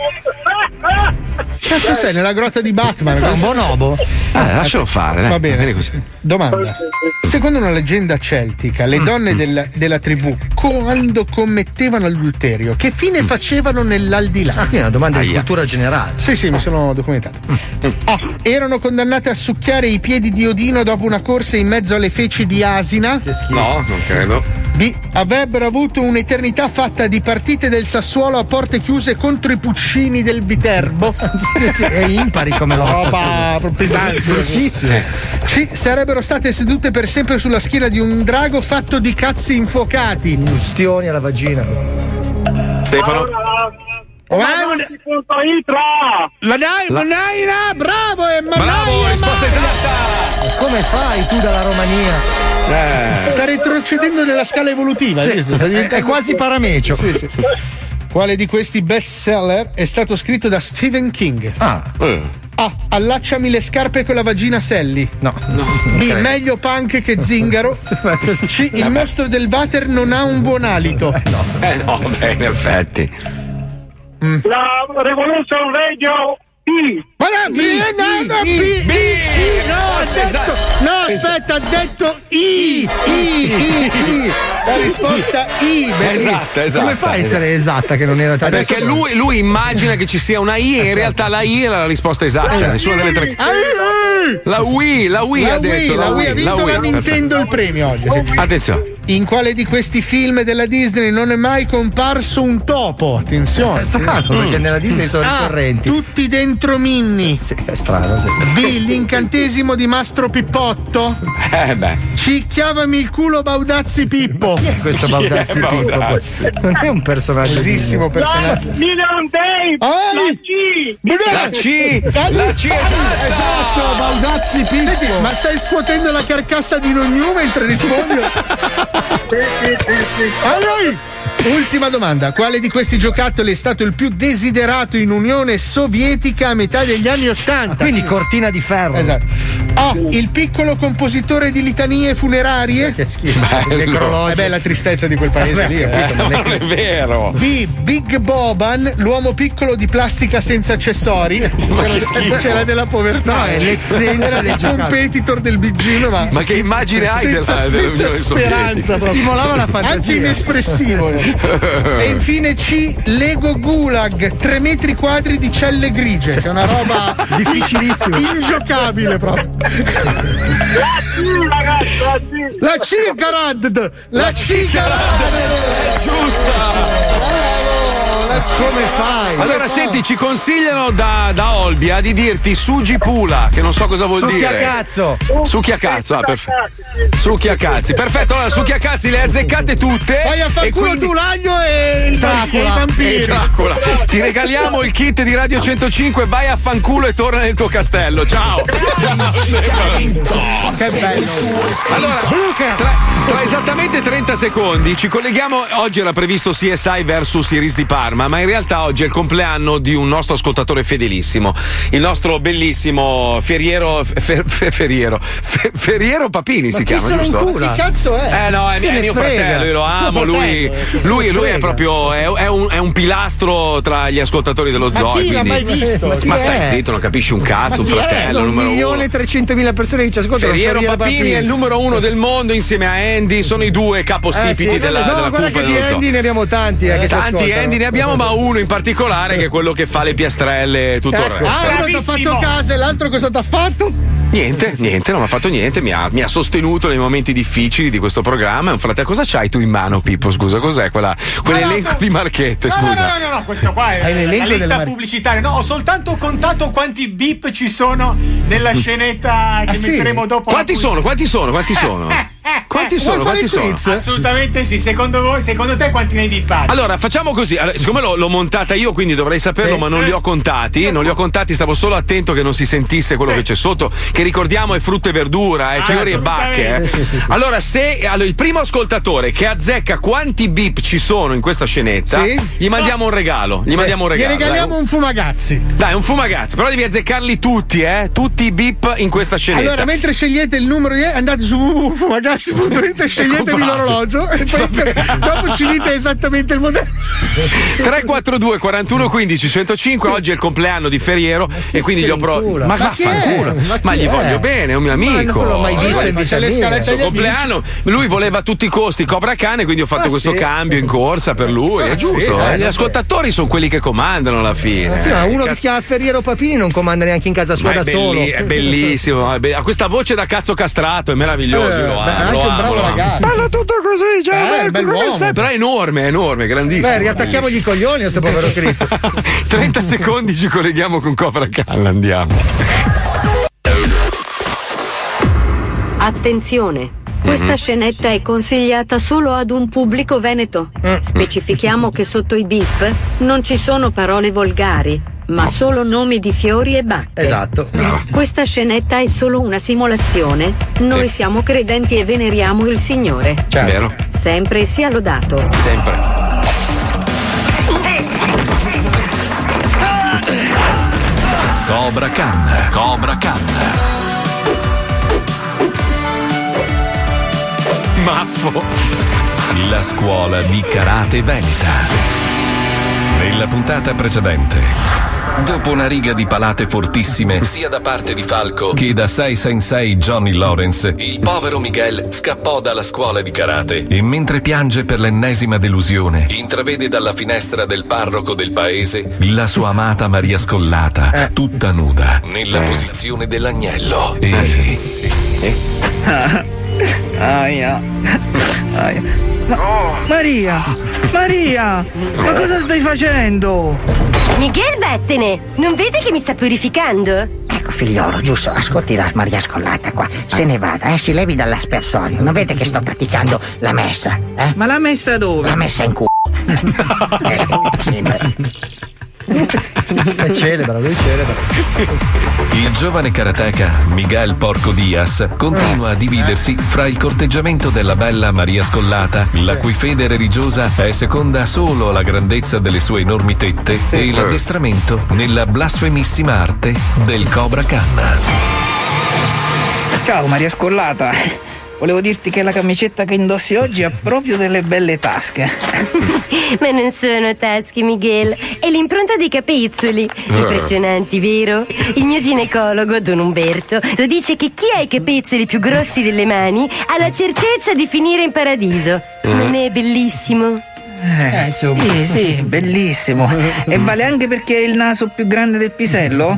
Cazzo sei nella grotta di Batman? Sei un bonobo. Lascialo fare. Va bene così. Domanda. Secondo una leggenda celtica, le donne della tribù, quando commettevano adulterio, che fine facevano nell'aldilà? Qui è una domanda di cultura generale. Sì, mi sono documentato. Erano condannate a succhiare i piedi di Odino dopo una corsa in mezzo alle feci di asina? No, non credo. B. Avrebbero avuto un'eternità fatta di partite del Sassuolo a porte chiuse contro i Puccini del Viterbo. È impari come roba pesante, bruttissima. C. Sarebbero state sedute per sempre sulla schiena di un drago fatto di cazzi infuocati. Ustioni alla vagina. Stefano. Bravo, risposta esatta. Come fai tu dalla Romania? Sta retrocedendo nella scala evolutiva, è quasi paramecio. Sì. Quale di questi bestseller è stato scritto da Stephen King? A. Allacciami le scarpe con la vagina Sally. No. B. Meglio punk che zingaro. C. Il mostro del water non ha un buon alito. No, in effetti. La Revolution Radio. Ha detto I. La risposta I. Esatta. Come fa a essere esatta che non era tra? Perché lui immagina che ci sia una I e in realtà la I era la risposta esatta. Nessuna delle tre. La Wii ha detto. La Wii ha vinto la Nintendo il premio oggi. Attenzione. In quale di questi film della Disney non è mai comparso un topo? Attenzione. È strano perché nella Disney sono ricorrenti. Tutti dentro Minnie. Sì, è strano. Sì. B. L'incantesimo di Mastro Pippotto. Cicchiavami il culo Baudazzi Pippo. Chi è questo Baudazzi Pippo? Non è un personaggio. Bellissimo personaggio. La C. Esatto, Baudazzi Pippo. Senti, ma stai scuotendo la carcassa di Nonniù mentre rispondi? Allora, ultima domanda. Quale di questi giocattoli è stato il più desiderato in Unione Sovietica a metà degli anni 80? Quindi Cortina di ferro. Esatto. A. Il piccolo compositore di litanie funerarie. Che schifo. È la tristezza di quel paese lì. Non è vero. B. Big Boban, l'uomo piccolo di plastica senza accessori. C'era della povertà. No, è l'essenza del competitor del biggino. Ma che immagine hai senza speranza. Stimolava la fantasia. Anche inespressivo. E infine C. Lego Gulag, 3 metri quadri di celle grigie. C'è una roba difficilissima, ingiocabile proprio. La C, Garad! È giusta! come fai? Allora senti, ci consigliano da Olbia di dirti Sugi Pula, che non so cosa vuol dire. Succhiacazzo. Succhiacazzo, perfetto. Succhiacazzi, perfetto. Allora Succhiacazzi le hai azzeccate tutte. Vai a far culo tu, l'aglio e il Dracula. Ti regaliamo il kit di Radio 105, vai a fanculo e torna nel tuo castello. Ciao. Ciao. Che bello. Allora, tra esattamente 30 secondi ci colleghiamo. Oggi era previsto CSI versus Iris di Parma, ma in realtà oggi è il compleanno di un nostro ascoltatore fedelissimo, il nostro bellissimo Ferriero Papini, ma si chiama, giusto? Che cazzo è? No, è mio fratello, io lo amo, lui è proprio è un pilastro tra gli ascoltatori dello Zoo. Ma stai zitto, non capisci un cazzo, un fratello, un 1.300.000 persone che ci ascoltano. Ferriero Papini è il numero uno del mondo insieme a Andy, sono i due capostipiti della cumpa dello Zoo. Di Andy ne abbiamo tanti, che ci ascoltano. Tanti Andy ne abbiamo, ma uno in particolare che è quello che fa le piastrelle e tutto il resto. Uno ti ha fatto casa e l'altro cosa ti ha fatto? Niente, non mi ha fatto niente, mi ha sostenuto nei momenti difficili di questo programma. È un fratello. Cosa c'hai tu in mano, Pippo? Scusa, cos'è quell'elenco di marchette? Scusa. No, questo qua è la lista pubblicitaria. No, ho soltanto contato quanti bip ci sono nella scenetta che metteremo dopo. Quanti sono? Assolutamente sì. Secondo te quanti ne hai bippati? Allora facciamo così, siccome l'ho montata io, quindi dovrei saperlo, ma non li ho contati. Stavo solo attento che non si sentisse quello che c'è sotto, che ricordiamo è frutta e verdura, è fiori e bacche. Allora il primo ascoltatore che azzecca quanti bip ci sono in questa scenetta, gli mandiamo un regalo. Gli regaliamo un fumagazzi. Dai, un fumagazzi, però devi azzeccarli tutti, tutti i bip in questa scenetta. Allora mentre scegliete il numero, andate su fumagazzi, sceglietevi l'orologio e poi dopo ci dite esattamente il modello. 342 41 15 105. Oggi è il compleanno di Ferriero e quindi gli ho provato. Ma vaffanculo, ma gli voglio bene, è un mio amico. Ma non l'ho mai visto. Le scalette del compleanno, lui voleva a tutti i costi Cobra Cane, quindi ho fatto questo cambio in corsa per lui. È giusto. Gli ascoltatori sono quelli che comandano alla fine. Ma uno che si chiama Ferriero Papini non comanda neanche in casa sua da solo. È bellissimo. Ha questa voce da cazzo castrato, è meraviglioso. Parla tutto così, cioè, però è enorme, grandissimo. Riattacchiamogli i coglioni a sto povero Cristo. 30 secondi, ci colleghiamo con Cobra Canna, andiamo. Attenzione, questa scenetta è consigliata solo ad un pubblico veneto. Specifichiamo che sotto i bip non ci sono parole volgari, ma solo nomi di fiori e bacche. Esatto. No. Questa scenetta è solo una simulazione. Noi siamo credenti e veneriamo il Signore. Certo. Vero. Sempre sia lodato. Sempre. Cobra Canna. Maffo. La scuola di karate veneta. Nella puntata precedente, dopo una riga di palate fortissime sia da parte di Falco che da Sei Sensei Johnny Lawrence, il povero Miguel scappò dalla scuola di karate e mentre piange per l'ennesima delusione intravede dalla finestra del parroco del paese la sua amata Maria Scollata, tutta nuda, nella posizione dell'agnello. Aia. Maria, ma cosa stai facendo? Miguel, vattene, non vedi che mi sta purificando? Ecco figliolo, giusto, ascolti la Maria Scollata qua, se ne vada, si levi dall'aspersorio, non vede che sto praticando la messa, eh? Ma la messa dove? La messa in culo. Lui celebra. Il giovane karateka Miguel Porco Diaz continua a dividersi fra il corteggiamento della bella Maria Scollata, la cui fede religiosa è seconda solo alla grandezza delle sue enormi tette, e l'addestramento nella blasfemissima arte del Cobra Canna. Ciao Maria Scollata, volevo dirti che la camicetta che indossi oggi ha proprio delle belle tasche. Ma non sono tasche, Miguel, è l'impronta dei capezzoli. Impressionanti, vero? Il mio ginecologo, Don Umberto, lo dice che chi ha i capezzoli più grossi delle mani ha la certezza di finire in paradiso. Non è bellissimo? Sì, bellissimo. E vale anche perché hai il naso più grande del pisello?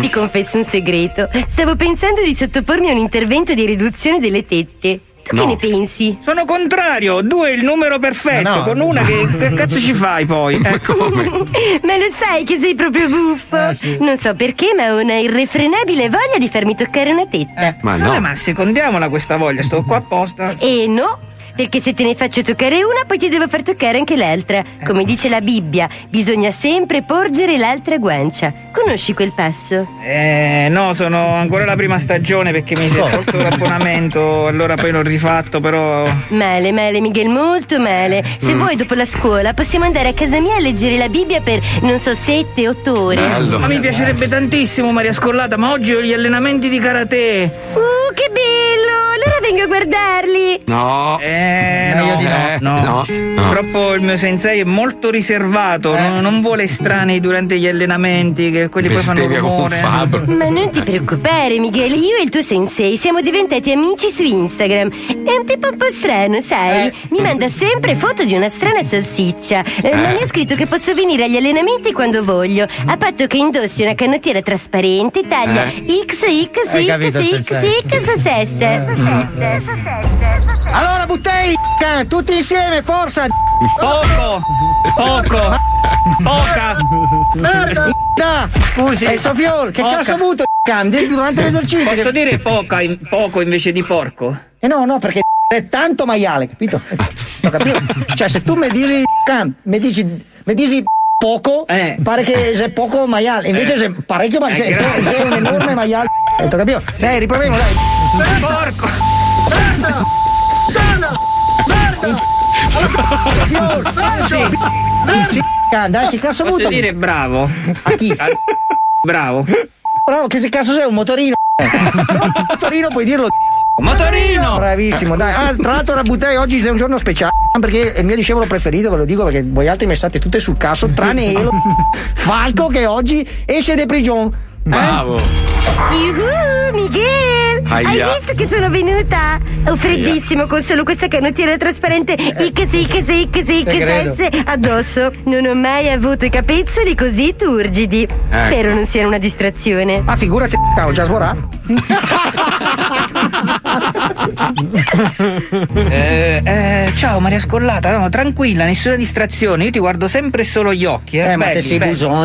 Ti confesso un segreto. Stavo pensando di sottopormi a un intervento di riduzione delle tette. Tu no. Che ne pensi? Sono contrario, 2 è il numero perfetto, no. Con una che cazzo ci fai poi? Come? Ma lo sai che sei proprio buffo? Sì. Non so perché, ma ho una irrefrenabile voglia di farmi toccare una tetta. Ma no. Vabbè, ma secondiamola questa voglia, sto qua apposta. No. Perché se te ne faccio toccare una, poi ti devo far toccare anche l'altra. Come dice la Bibbia, bisogna sempre porgere l'altra guancia. Conosci quel passo? No, sono ancora alla prima stagione perché mi si è tolto l'abbonamento, allora poi l'ho rifatto, però... Male, Miguel, molto male. Se vuoi, dopo la scuola, possiamo andare a casa mia a leggere la Bibbia per, 7-8 ore. Bello. Ma mi piacerebbe tantissimo, Maria Scollata, ma oggi ho gli allenamenti di karate. Che bello! Allora vengo a guardarli. No. No. Purtroppo il mio sensei è molto riservato, non vuole estranei durante gli allenamenti, che quelli bestemmia poi fanno rumore. Ma non ti preoccupare, Miguel, io e il tuo sensei siamo diventati amici su Instagram. È un tipo un po' strano, sai? Mi manda sempre foto di una strana salsiccia. Ma mi ha scritto che posso venire agli allenamenti quando voglio, a patto che indossi una canottiera trasparente taglia XXXXXS. Allora buttei, tutti insieme, forza! Poca! Merda! Scusi! Sofiol, che cazzo ho avuto, durante l'esercizio? Posso dire poco invece di porco? No, perché è tanto maiale, capito? Ho capito? Cioè, se tu mi dici mi dici poco, pare che sei poco maiale, invece sei parecchio maiale, sei un enorme maiale, hai capito? Dai, riproviamo, dai! Porco! Merda! Dai, che cazzo vuoi dire? Bravo! A chi? Bravo, che se cazzo sei un motorino? Motorino, puoi dirlo. Motorino! Bravissimo, dai. Tra l'altro, Rabutei, oggi sei un giorno speciale perché è il mio discepolo preferito, ve lo dico, perché voi altri mi state tutte sul cazzo, tranne io, Falco, che oggi esce de prigion. Bravo! Miguel! Hai visto che sono venuta? Ho freddissimo con solo questa canottiera trasparente XXXXS addosso. Non ho mai avuto i capezzoli così turgidi. Spero non sia una distrazione. Ah, figurati, ho già sborato. Ciao Maria Scollata, no, tranquilla, nessuna distrazione. Io ti guardo sempre solo gli occhi. Ma belli, te sei busone,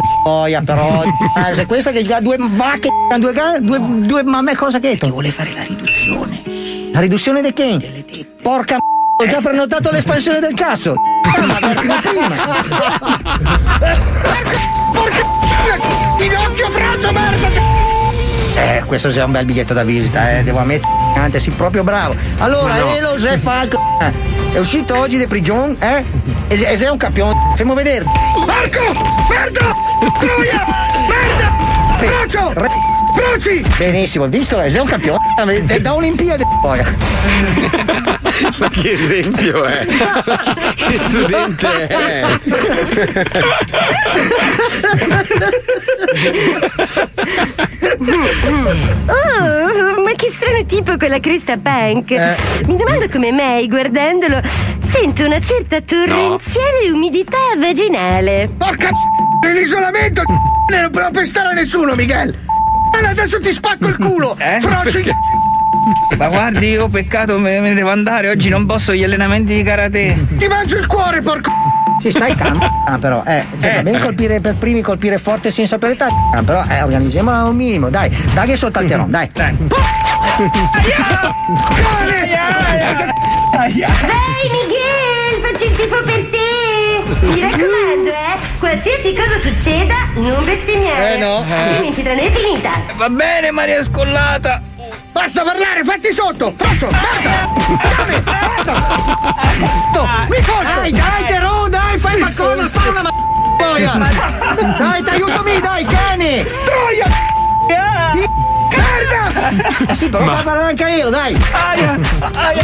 però. Se questa che ha due vacche, due mamme, cosa che è? Ti vuole fare la riduzione. La riduzione di che? Delle tette. Porca ho già prenotato l'espansione del cazzo. Ma avvertimi prima. Porca Pinocchio, frangio, merda. Questo sia un bel biglietto da visita, devo ammettere, sì, proprio bravo. Allora, Elo, José Falco, è uscito oggi de prigion, e sei un campione, fermo vedere. Marco! Merda! Troia! Merda! Procio! Proci! Benissimo, visto, sei un campione, da Olimpiadi poi. Ma che esempio è? Che studente è? Ma che strano tipo con la cresta punk. Mi domando come mai, guardandolo, sento una certa torrenziale umidità vaginale. Porca l'isolamento non può pestare a nessuno, Miguel. Allora adesso ti spacco il culo. Ma guardi, io peccato, me ne devo andare, oggi non posso gli allenamenti di karate. Ti mangio il cuore, porco. Ci stai calmo, però, va bene colpire per primi, colpire forte senza priorità, però, organizziamola un minimo, dai che soltanterò, dai. Dai, Miguel, faccio il tifo per te. Mi raccomando, qualsiasi cosa succeda, non bestemmiare. Altrimenti tra noi è finita. Va bene, Maria Scollata. Basta parlare, fatti sotto! Faccio! Guarda! Mi costa! Dai, Terò, dai, fai qualcosa, spara una boia! Dai, t'aiutami, dai, cane! Troia! Sì, però fa parlare anche io, dai!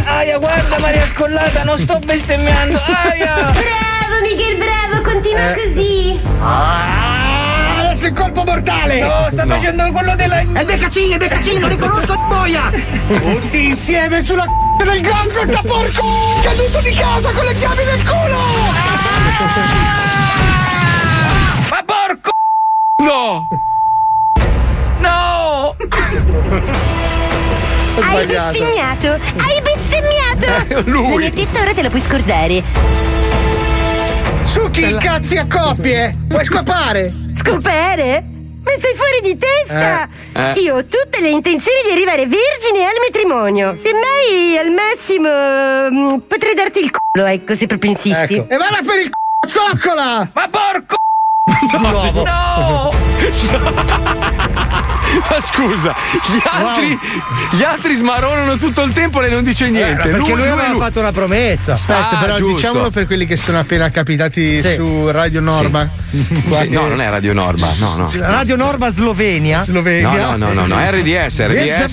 Aia, guarda Maria Scollata, non sto bestemmiando! Bravo, Miguel, bravo, continua così! Adesso il colpo mortale! No, sta facendo quello della... È Beccaccini, non riconosco boia! Tutti insieme sulla del gango, da porco! Caduto di casa con le chiavi nel culo! Ma porco! No! Hai bestemmiato! Benedetto! Lui! Benedetto, ora te la puoi scordare. Su chi incazzi a coppie? Vuoi scopare? Scopare? Ma sei fuori di testa! Io ho tutte le intenzioni di arrivare vergine al matrimonio. Semmai al massimo potrei darti il culo, ecco, se proprio insisti. Ecco. E vada per il c***o, zoccola! Ma porco! No! No! Ma scusa, gli altri smaronano tutto il tempo, lei non dice niente. Perché lui aveva fatto una promessa. Aspetta, però giusto. Diciamolo per quelli che sono appena capitati su Radio Norma. Sì. Guardi, no, non è Radio Norma. No. Radio Norma Slovenia. No. RDS.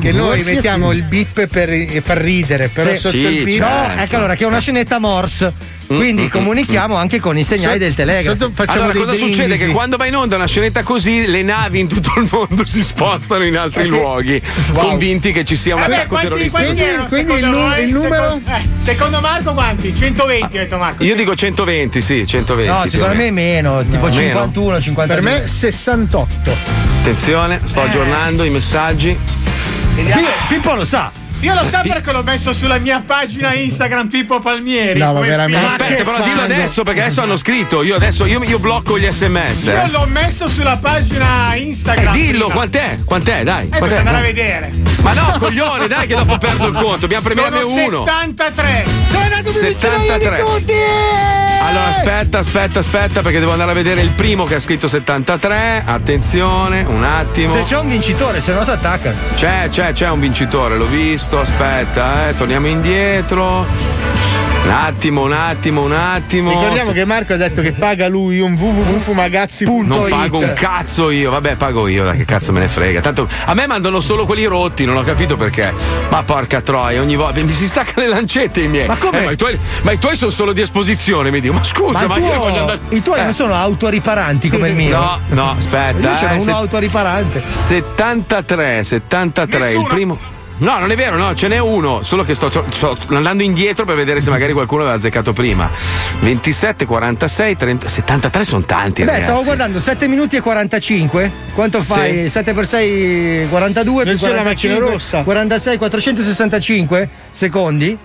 Che noi mettiamo il bip per far ridere, però sotto il bip. No, ecco, allora che è una scenetta Morse. Quindi comunichiamo anche con i segnali del telegrafo. Allora, cosa succede? Che quando va in onda una scenetta così, le navi in tutto il mondo si spostano in altri luoghi, convinti che ci sia un attacco terroristico. Quindi il numero? Secondo Marco quanti? 120, ha detto Marco. Io dico 120, sì, 120. No, secondo me meno, tipo 51, 52. Per me 68. Attenzione, sto aggiornando i messaggi. Pippo lo sa. Io lo so perché l'ho messo sulla mia pagina Instagram Pippo Palmieri. No, ma veramente. Aspetta, però dillo adesso, perché adesso hanno scritto. Io blocco gli SMS. Io l'ho messo sulla pagina Instagram. Dillo, quant'è? Dai. Bisogna andare a vedere. Ma no, coglione, dai, che dopo perdo il conto. Abbiamo premiato uno. 73. Sono 73. Tutti. Allora, aspetta, perché devo andare a vedere il primo che ha scritto 73. Attenzione, un attimo. Se c'è un vincitore, se no si attacca. C'è un vincitore, l'ho visto. Aspetta, torniamo indietro. Un attimo. Ricordiamo che Marco ha detto che paga lui un www.fumagazzi.it. Non pago un cazzo io. Vabbè, pago io, che cazzo me ne frega. Tanto a me mandano solo quelli rotti, non ho capito perché. Ma porca troia, ogni volta mi si staccano le lancette i miei. Ma come? Ma i tuoi sono solo di esposizione, mi dico. Ma scusa, ma io voglio andare. I tuoi non sono autoriparanti come il mio. No, aspetta. Lui c'era uno autoriparante. 73. Nessuno. Il primo. No, non è vero, no, ce n'è uno, solo che sto andando indietro per vedere se magari qualcuno l'aveva azzeccato prima. 27, 46, 30, 73 sono tanti. Beh, ragazzi. Stavo guardando 7 minuti e 45. Quanto fai? 7 per 6, 42. Non più 45, la macchina rossa. 46, 465 secondi.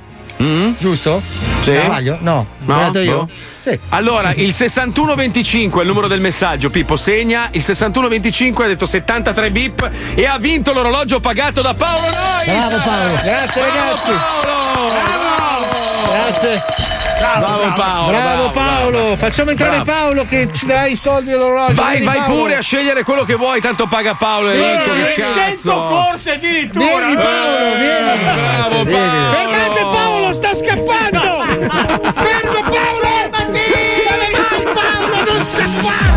Giusto? Sì. Sbaglio? No. Ho guardato io? Sì. Allora, il 6125 è il numero del messaggio, Pippo segna, il 6125 ha detto 73 bip e ha vinto l'orologio pagato da Paolo Noise. Bravo Paolo. Grazie ragazzi. Paolo. Bravo. Grazie. Bravo Paolo. Facciamo entrare Paolo che ci dai i soldi dell'orologio. Vai pure a scegliere quello che vuoi, tanto paga Paolo. 100 corse addirittura. Vieni Paolo, vieni. Bravo Paolo. Fermate Paolo, sta scappando. Fermo Paolo. Fermati. Dove vai Paolo, non scappare.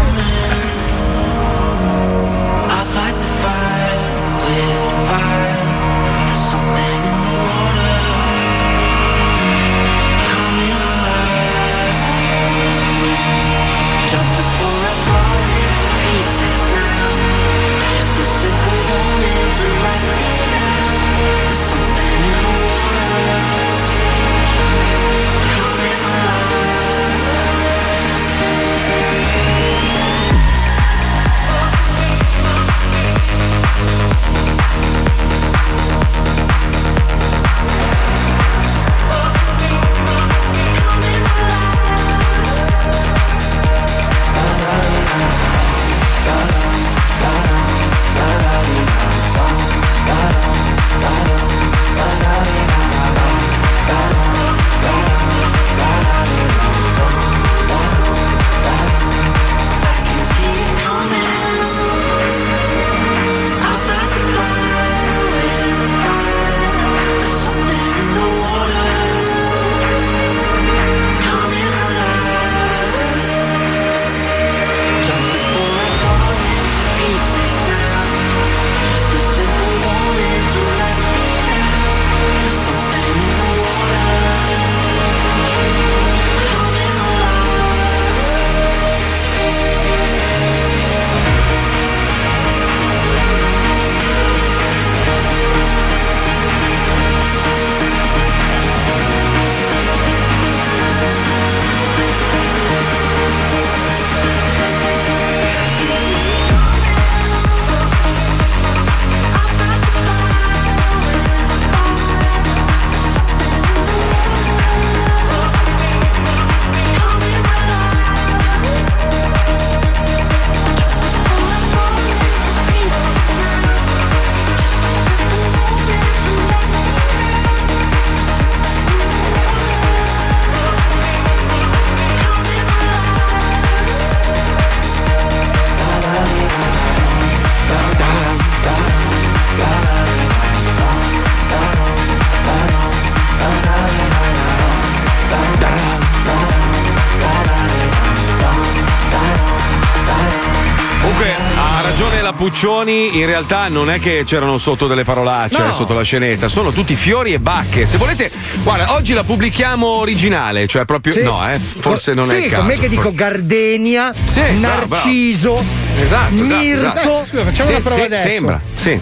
Puccioni, in realtà non è che c'erano sotto delle parolacce, no, sotto la scenetta, sono tutti fiori e bacche. Se volete, guarda, oggi la pubblichiamo originale, cioè proprio sì. No, forse non sì, è il caso. Sì, con me che dico Gardenia, sì, Narciso, bravo. Esatto, Mirto. Esatto. Scusa, facciamo sì, una prova sì, adesso. Sembra, sì.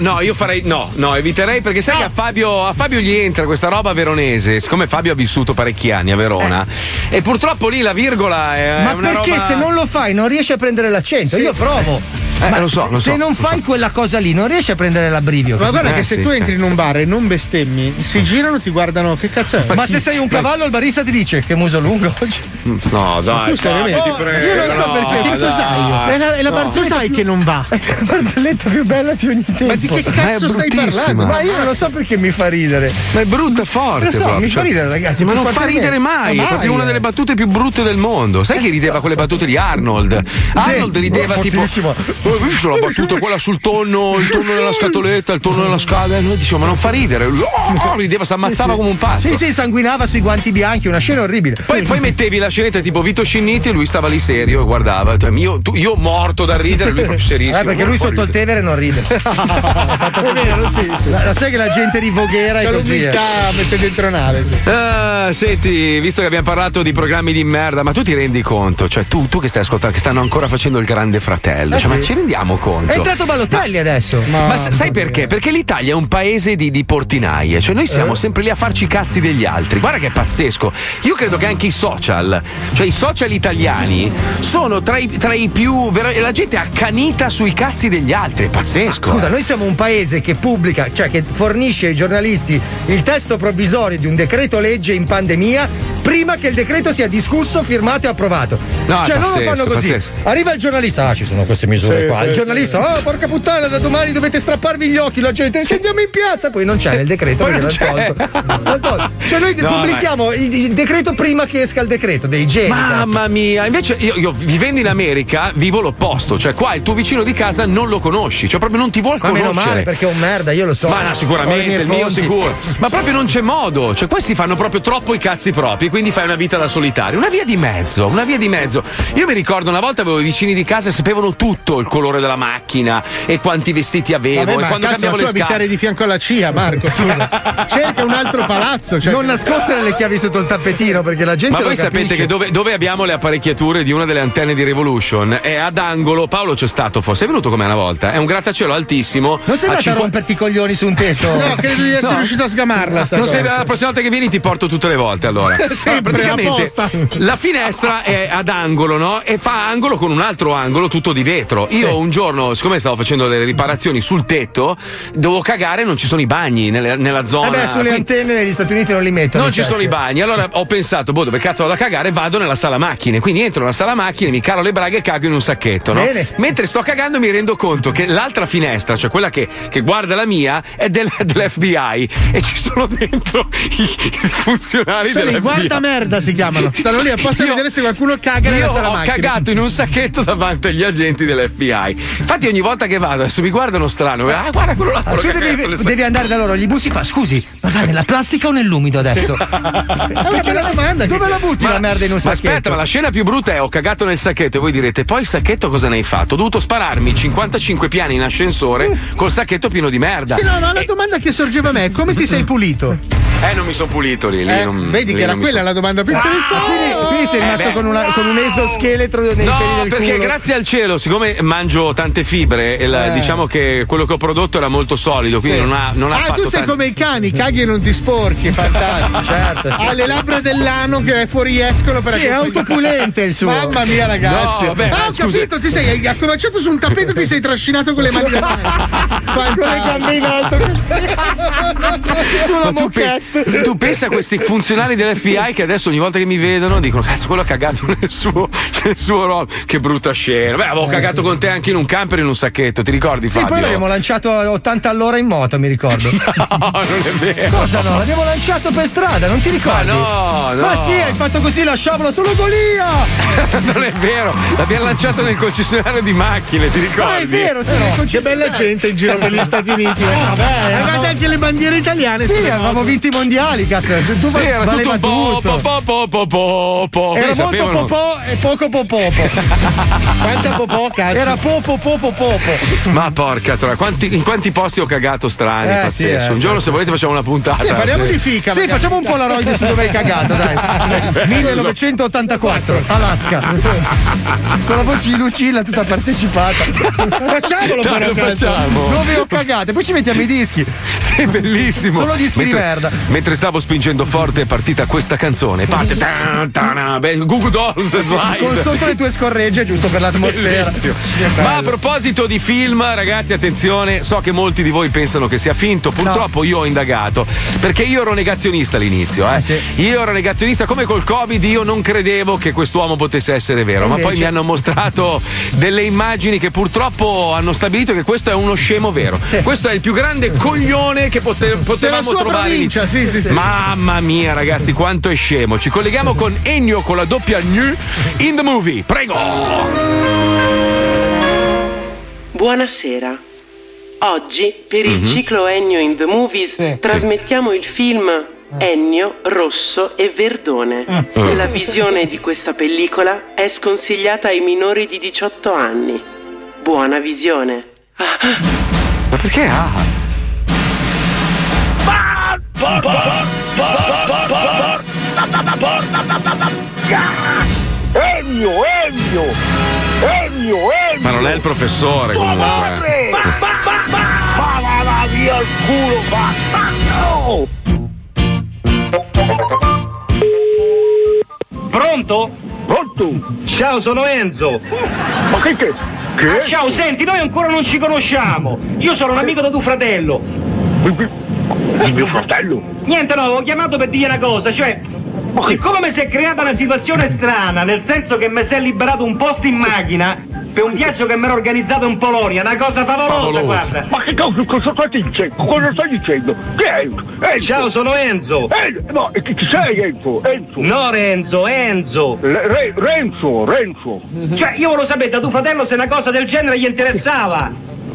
No, io farei no, eviterei perché sai che a Fabio gli entra questa roba veronese, siccome Fabio ha vissuto parecchi anni a Verona e purtroppo lì la virgola è ma una perché roba... se non lo fai non riesci a prendere l'accento, sì, io provo. Ma lo so, se non fai quella cosa lì non riesci a prendere l'abbrivio. Ma guarda che se tu entri in un bar e non bestemmi, si girano, ti guardano, che cazzo è? Ma se sei un cavallo il barista ti dice che muso lungo oggi. No, dai, ti prego. Io non so perché, cosa sai? È la barzelletta che non va. La barzelletta più bella di ogni tempo. Ma di che cazzo stai parlando? Ma io non lo so perché mi fa ridere. Ma è brutta forte. Lo so, proprio. Mi fa ridere, ragazzi. Ma non fa ridere mai. È proprio una delle battute più brutte del mondo. Sai che rideva quelle battute di Arnold? Arnold rideva tipo. Ho visto la battuta quella sul tonno, il tonno nella scatoletta, il tonno nella scala. Noi diciamo, ma non fa ridere. Rideva, si ammazzava come un pazzo. Sì, sanguinava sui guanti bianchi, una scena orribile. Poi mettevi la scenetta tipo Vito Scinniti e lui stava lì serio e guardava. Io morto da ridere, lui proprio serissimo. Perché lui sotto il Tevere non ride. Lo sai che la gente rivoghera e così. La c'è dentro nave. Senti, visto che abbiamo parlato di programmi di merda, ma tu ti rendi conto? Cioè, tu che stai ascoltando, che stanno ancora facendo il Grande Fratello. Ma ci rendiamo conto? È entrato Balotelli adesso. Ma sai perché? Perché l'Italia è un paese di portinaie. Cioè, noi siamo sempre lì a farci i cazzi degli altri. Guarda che è pazzesco. Io credo che anche i social italiani sono tra i più. La gente è accanita sui cazzi degli altri. È pazzesco. Scusa, noi siamo un paese che pubblica, cioè che fornisce ai giornalisti il testo provvisorio di un decreto legge in pandemia prima che il decreto sia discusso, firmato e approvato. No, cioè, loro fanno così. Arriva il giornalista, ci sono queste misure. Qua. Il giornalista, porca puttana, da domani dovete strapparvi gli occhi, la gente, scendiamo in piazza, poi non c'è nel decreto, perché l'ha tolto. Cioè noi pubblichiamo il decreto prima che esca il decreto dei geni. Mamma mia, invece io vivendo in America vivo l'opposto, cioè qua il tuo vicino di casa non lo conosci, cioè proprio non ti vuol conoscere. Ma meno male perché è un merda, io lo so. Ma no, sicuramente, il mio sicuro. Ma proprio non c'è modo, cioè questi fanno proprio troppo i cazzi propri, quindi fai una vita da solitario, una via di mezzo. Io mi ricordo una volta avevo i vicini di casa e sapevano tutto il colore della macchina e quanti vestiti avevo. Vabbè, e quando cambiavo le scale abitare di fianco alla CIA, Marco. Cerca un altro palazzo, cioè non nascondere le chiavi sotto il tappetino perché la gente. Ma voi sapete che dove abbiamo le apparecchiature di una delle antenne di Revolution è ad angolo. Paolo c'è stato, forse è venuto come una volta, è un grattacielo altissimo. Non sei andato a romperti i coglioni su un tetto? No, credo di essere riuscito a sgamarla. Non sei, la prossima volta che vieni ti porto tutte le volte allora. Sempre, praticamente la finestra è ad angolo, no? E fa angolo con un altro angolo tutto di vetro. Io un giorno, siccome stavo facendo le riparazioni sul tetto, dovevo cagare, non ci sono i bagni nella zona. Vabbè, sulle antenne negli Stati Uniti non li mettono. Non ci sono i bagni. Allora ho pensato, dove cazzo vado a cagare? Vado nella sala macchine. Quindi entro nella sala macchine, mi calo le braghe e cago in un sacchetto, no? Bene. Mentre sto cagando mi rendo conto che l'altra finestra, cioè quella che guarda la mia, è dell'FBI e ci sono dentro i funzionari dell'FBI. Guarda merda si chiamano. Stanno lì apposta a vedere se qualcuno caga nella sala macchine. Io ho cagato in un sacchetto davanti agli agenti dell'FBI. Infatti ogni volta che vado adesso mi guardano strano. Guarda quello là. Tu devi andare da loro, gli bussi, fa scusi, ma va nella plastica o nell'umido adesso? Sì. È una bella domanda. Dove la butti la merda in un sacchetto? Aspetta, ma la scena più brutta è ho cagato nel sacchetto e voi direte poi il sacchetto cosa ne hai fatto? Ho dovuto spararmi 55 piani in ascensore col sacchetto pieno di merda. Sì, no, la domanda che sorgeva a me è come ti sei pulito? Non mi sono pulito lì. Vedi che era quella la domanda più interessante. Quindi sei rimasto con un esoscheletro nei peli del culo. No, perché grazie al cielo, siccome mangio tante fibre, diciamo che quello che ho prodotto era molto solido, quindi non ha fatto. Ma tu sei come i cani, caghi e non ti sporchi, fantastico. Certo, sì. Ha le labbra dell'ano che fuoriescono per è autopulente il suo. Mamma mia, ragazzi. No, vabbè, ho capito, ti sei accovacciato su un tappeto, ti sei trascinato con le mani con le gambe in alto sulla moquette. Tu pensa a questi funzionari dell'FBI che adesso ogni volta che mi vedono dicono cazzo quello ha cagato nel suo roll. Che brutta scena. Beh, avevo cagato con te anche in un camper in un sacchetto, ti ricordi Fabio? Sì, poi l'abbiamo lanciato a 80 all'ora in moto, mi ricordo. No, non è vero. Cosa no? L'abbiamo lanciato per strada, non ti ricordi? Ma no. Ma sì, hai fatto così, lasciavolo solo Golia. Non è vero, l'abbiamo lanciato nel concessionario di macchine, ti ricordi? Ma è vero, c'è bella gente in giro per gli Stati Uniti. Guardate anche le bandiere italiane. Sì, avevamo vinto i mondiali, cazzo. Tu era tutto po po po po po po. Era molto po po e poco popo. Quanta popò, cazzo. Era popo. Ma porca troia, in quanti posti ho cagato strani, pazzesco. Sì, un giorno se volete facciamo una puntata. Sì, parliamo di fica. Sì, facciamo un po' la Polaroid su dove hai cagato, dai. 1984, Alaska. Con la voce di Lucilla tutta partecipata. Facciamolo, dai, lo facciamo. Dove ho cagato? Poi ci mettiamo i dischi. Sei bellissimo. Solo dischi di merda. Mentre stavo spingendo forte è partita questa canzone. Parte Google Dolls slide. Con sotto le tue scorregge, giusto per l'atmosfera. Ma a proposito di film, ragazzi, attenzione, so che molti di voi pensano che sia finto, purtroppo io ho indagato, perché io ero negazionista all'inizio, sì. Io ero negazionista, come col Covid io non credevo che quest'uomo potesse essere vero, invece. Ma poi mi hanno mostrato delle immagini che purtroppo hanno stabilito che questo è uno scemo vero. Sì. Questo è il più grande coglione che potevamo trovare. Sì. Mamma mia, ragazzi, quanto è scemo. Ci colleghiamo con Ennio con la doppia New in the movie. Prego. Buonasera. Oggi per il ciclo Ennio in the Movies trasmettiamo il film Ennio, Rosso e Verdone. La visione di questa pellicola è sconsigliata ai minori di 18 anni. Buona visione. Ma perché Ennio! Ma non è il professore comunque. Va via il culo, va! Pronto? Pronto? Ciao, sono Enzo. Ma che? Ah, ciao, senti, noi ancora non ci conosciamo. Io sono un amico di tuo fratello. Il mio fratello? Niente, no, ho chiamato per dirgli una cosa, cioè... Siccome mi si è creata una situazione strana, nel senso che mi si è liberato un posto in macchina per un viaggio che mi ero organizzato in Polonia, una cosa favolosa, guarda. Ma che cosa stai dicendo? Chi è Enzo? Ciao, sono Enzo. No, chi sei Enzo? No, Renzo. Renzo. Cioè, io volevo sapere da tuo fratello se una cosa del genere gli interessava.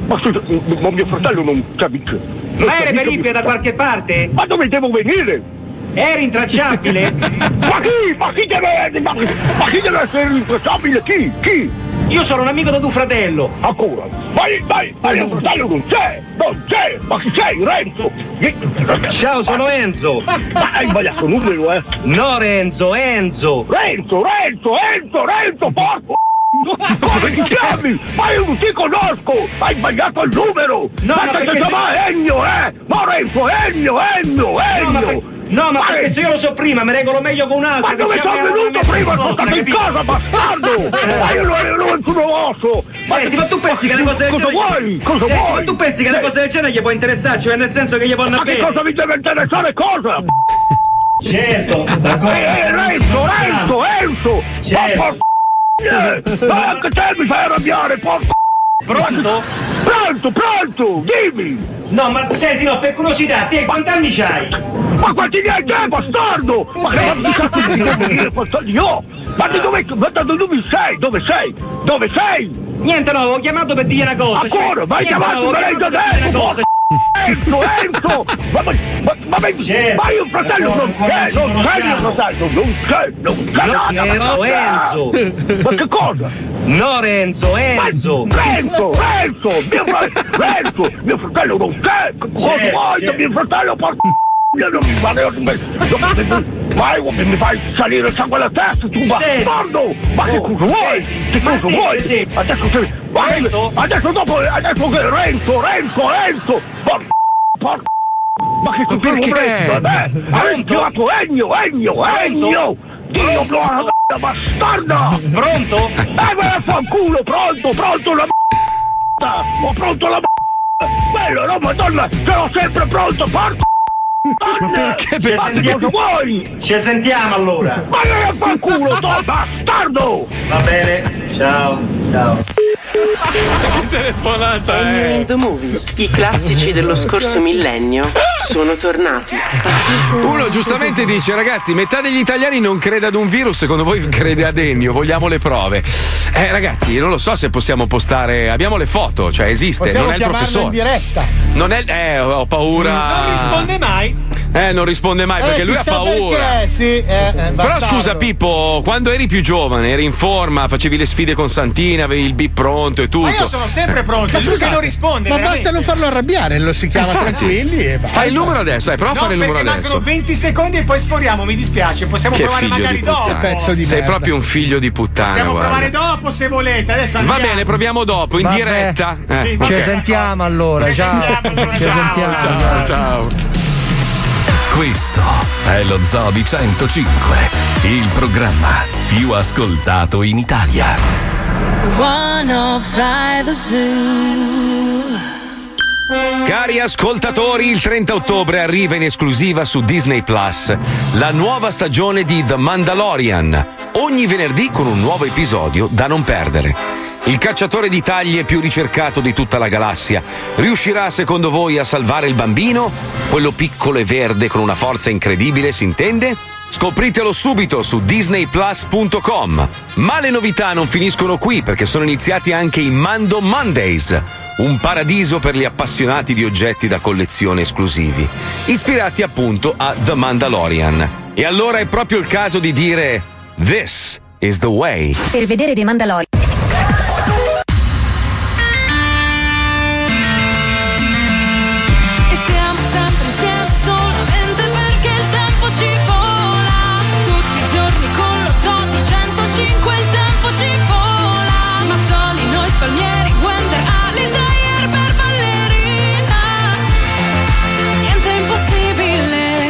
Ma scusa, ma mio fratello non capisce. Ma è reperibile da qualche parte? Ma dove devo venire? Era intracciabile? Ma chi deve essere intracciabile? Chi? Io sono un amico di tuo fratello. Ancora? Ma il mio fratello non c'è! Ma chi sei, Renzo? Ciao, sono Enzo. Ma hai sbagliato numero, eh? No, Renzo. Renzo, porco! Come ti chiami? Ma io non ti conosco! Hai sbagliato il numero! No, ma che si chiama Ennio, eh! Ma Renzo, Ennio! No, ma perché se io lo so prima, mi regolo meglio con un altro. Ma dove sono venuto prima? Sono stato in casa, bastardo! Ma io non sono osso! Senti, ma tu pensi che le cose del genere... Cosa vuoi? Ma tu pensi che le cose del genere gli può interessare? Cioè, nel senso che gli può andare bene? Ma che cosa mi deve interessare? Cosa? Certo! Renzo! Certo! Ma che te mi fai arrabbiare, porco! Pronto, dimmi! No, ma senti, no, per curiosità, te quanti anni c'hai? Ma quanti ne hai te, bastardo? Ma che cazzo ti devo dire, bastardo? Io! Ma dove sei? Dove sei? Niente, no, ho chiamato per dire una cosa. Ancora? Cioè, ma hai chiamato per lei da te! Enzo! Ma io fratello non c'è! No, Enzo! Ma che cosa? No, Renzo! Renzo! Mio fratello non c'è! Cosa voglio? Mio fratello mi fai salire il sangue alla testa, tu bastardo! Ma che cosa vuoi? Adesso che Renzo! Ma che cosa vuoi? Hai chiamato Ennio! Dio blocca la bastarda! Pronto? Vai a fanculo, pronto la m***a! Ho pronto la m***a! Bello, no, madonna, sarò sempre pronto, porco! Ma perché cosa vuoi? Ci sentiamo allora! Ma che a far culo, tu bastardo! Va bene, ciao! Che telefonata è? The Movies, i classici dello scorso millennio sono tornati. Uno giustamente dice, ragazzi, metà degli italiani non crede ad un virus, secondo voi crede ad Ennio, vogliamo le prove. Ragazzi, non lo so se possiamo postare, abbiamo le foto, cioè esiste, possiamo, non è il professore. In diretta. Non è ho paura. Non risponde mai. Non risponde mai perché lui ha paura. Perché, sì, però scusa Pippo, quando eri più giovane, eri in forma, facevi le sfide con Santina, avevi il beep pronto e tutto. Ma io sono sempre pronto, ma lui che non risponde. Ma veramente. Basta non farlo arrabbiare, lo si chiama tranquilli e basta. Fai il numero adesso, prova a fare il numero adesso. Mancano 20 secondi e poi sforiamo, mi dispiace, possiamo provare magari dopo. Pezzo di Sei proprio un figlio di puttana. Possiamo provare dopo se volete, adesso andiamo. Va bene, proviamo dopo, in diretta. Ci sentiamo allora, ciao. Ciao. Questo è lo Zoo di 105, il programma più ascoltato in Italia. 105 Zoo. Cari ascoltatori, il 30 ottobre arriva in esclusiva su Disney Plus la nuova stagione di The Mandalorian, ogni venerdì con un nuovo episodio da non perdere. Il cacciatore di taglie più ricercato di tutta la galassia riuscirà, secondo voi, a salvare il bambino? Quello piccolo e verde con una forza incredibile, si intende? Scopritelo subito su disneyplus.com. Ma le novità non finiscono qui, perché sono iniziati anche i Mando Mondays, un paradiso per gli appassionati di oggetti da collezione esclusivi, ispirati appunto a The Mandalorian. E allora è proprio il caso di dire This is the way. Per vedere The Mandalorian Palmieri, Wender, Alisai e per ballerina. Niente è impossibile,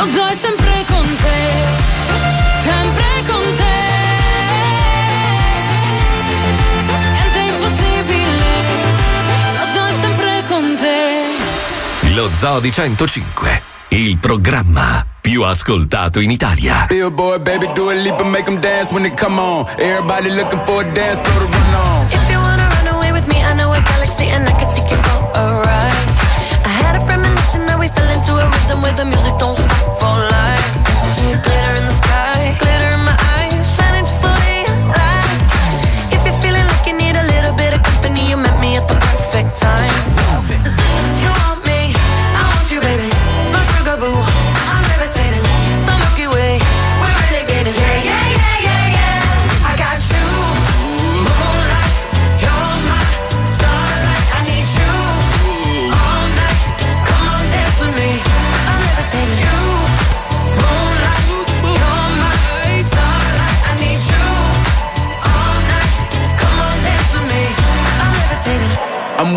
lo Zoo è sempre con te, sempre con te. Niente è impossibile, lo Zoo è sempre con te. Lo Zoo di 105, il programma più ascoltato in Italia. Billboard, baby, do a leap and make them dance when they come on. Everybody looking for a dance, throw the run on. If you wanna run away with me, I know a galaxy and I can take you for a ride. I had a premonition that we fell into a rhythm where the music don't stop for life. Glitter in the sky, glitter in my eyes, shining just the way I like. If you're feeling like you need a little bit of company, you met me at the perfect time. You want me, I want you, baby, my sugar boo. The Milky Way, we're renegading. Yeah, yeah, yeah, yeah, yeah. I got you, moonlight, you're my starlight. I need you all night. Come on, dance with me. I'm levitating. You, moonlight, you're my starlight. I need you all night. Come on, dance with me. I'm levitating. I'm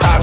Pop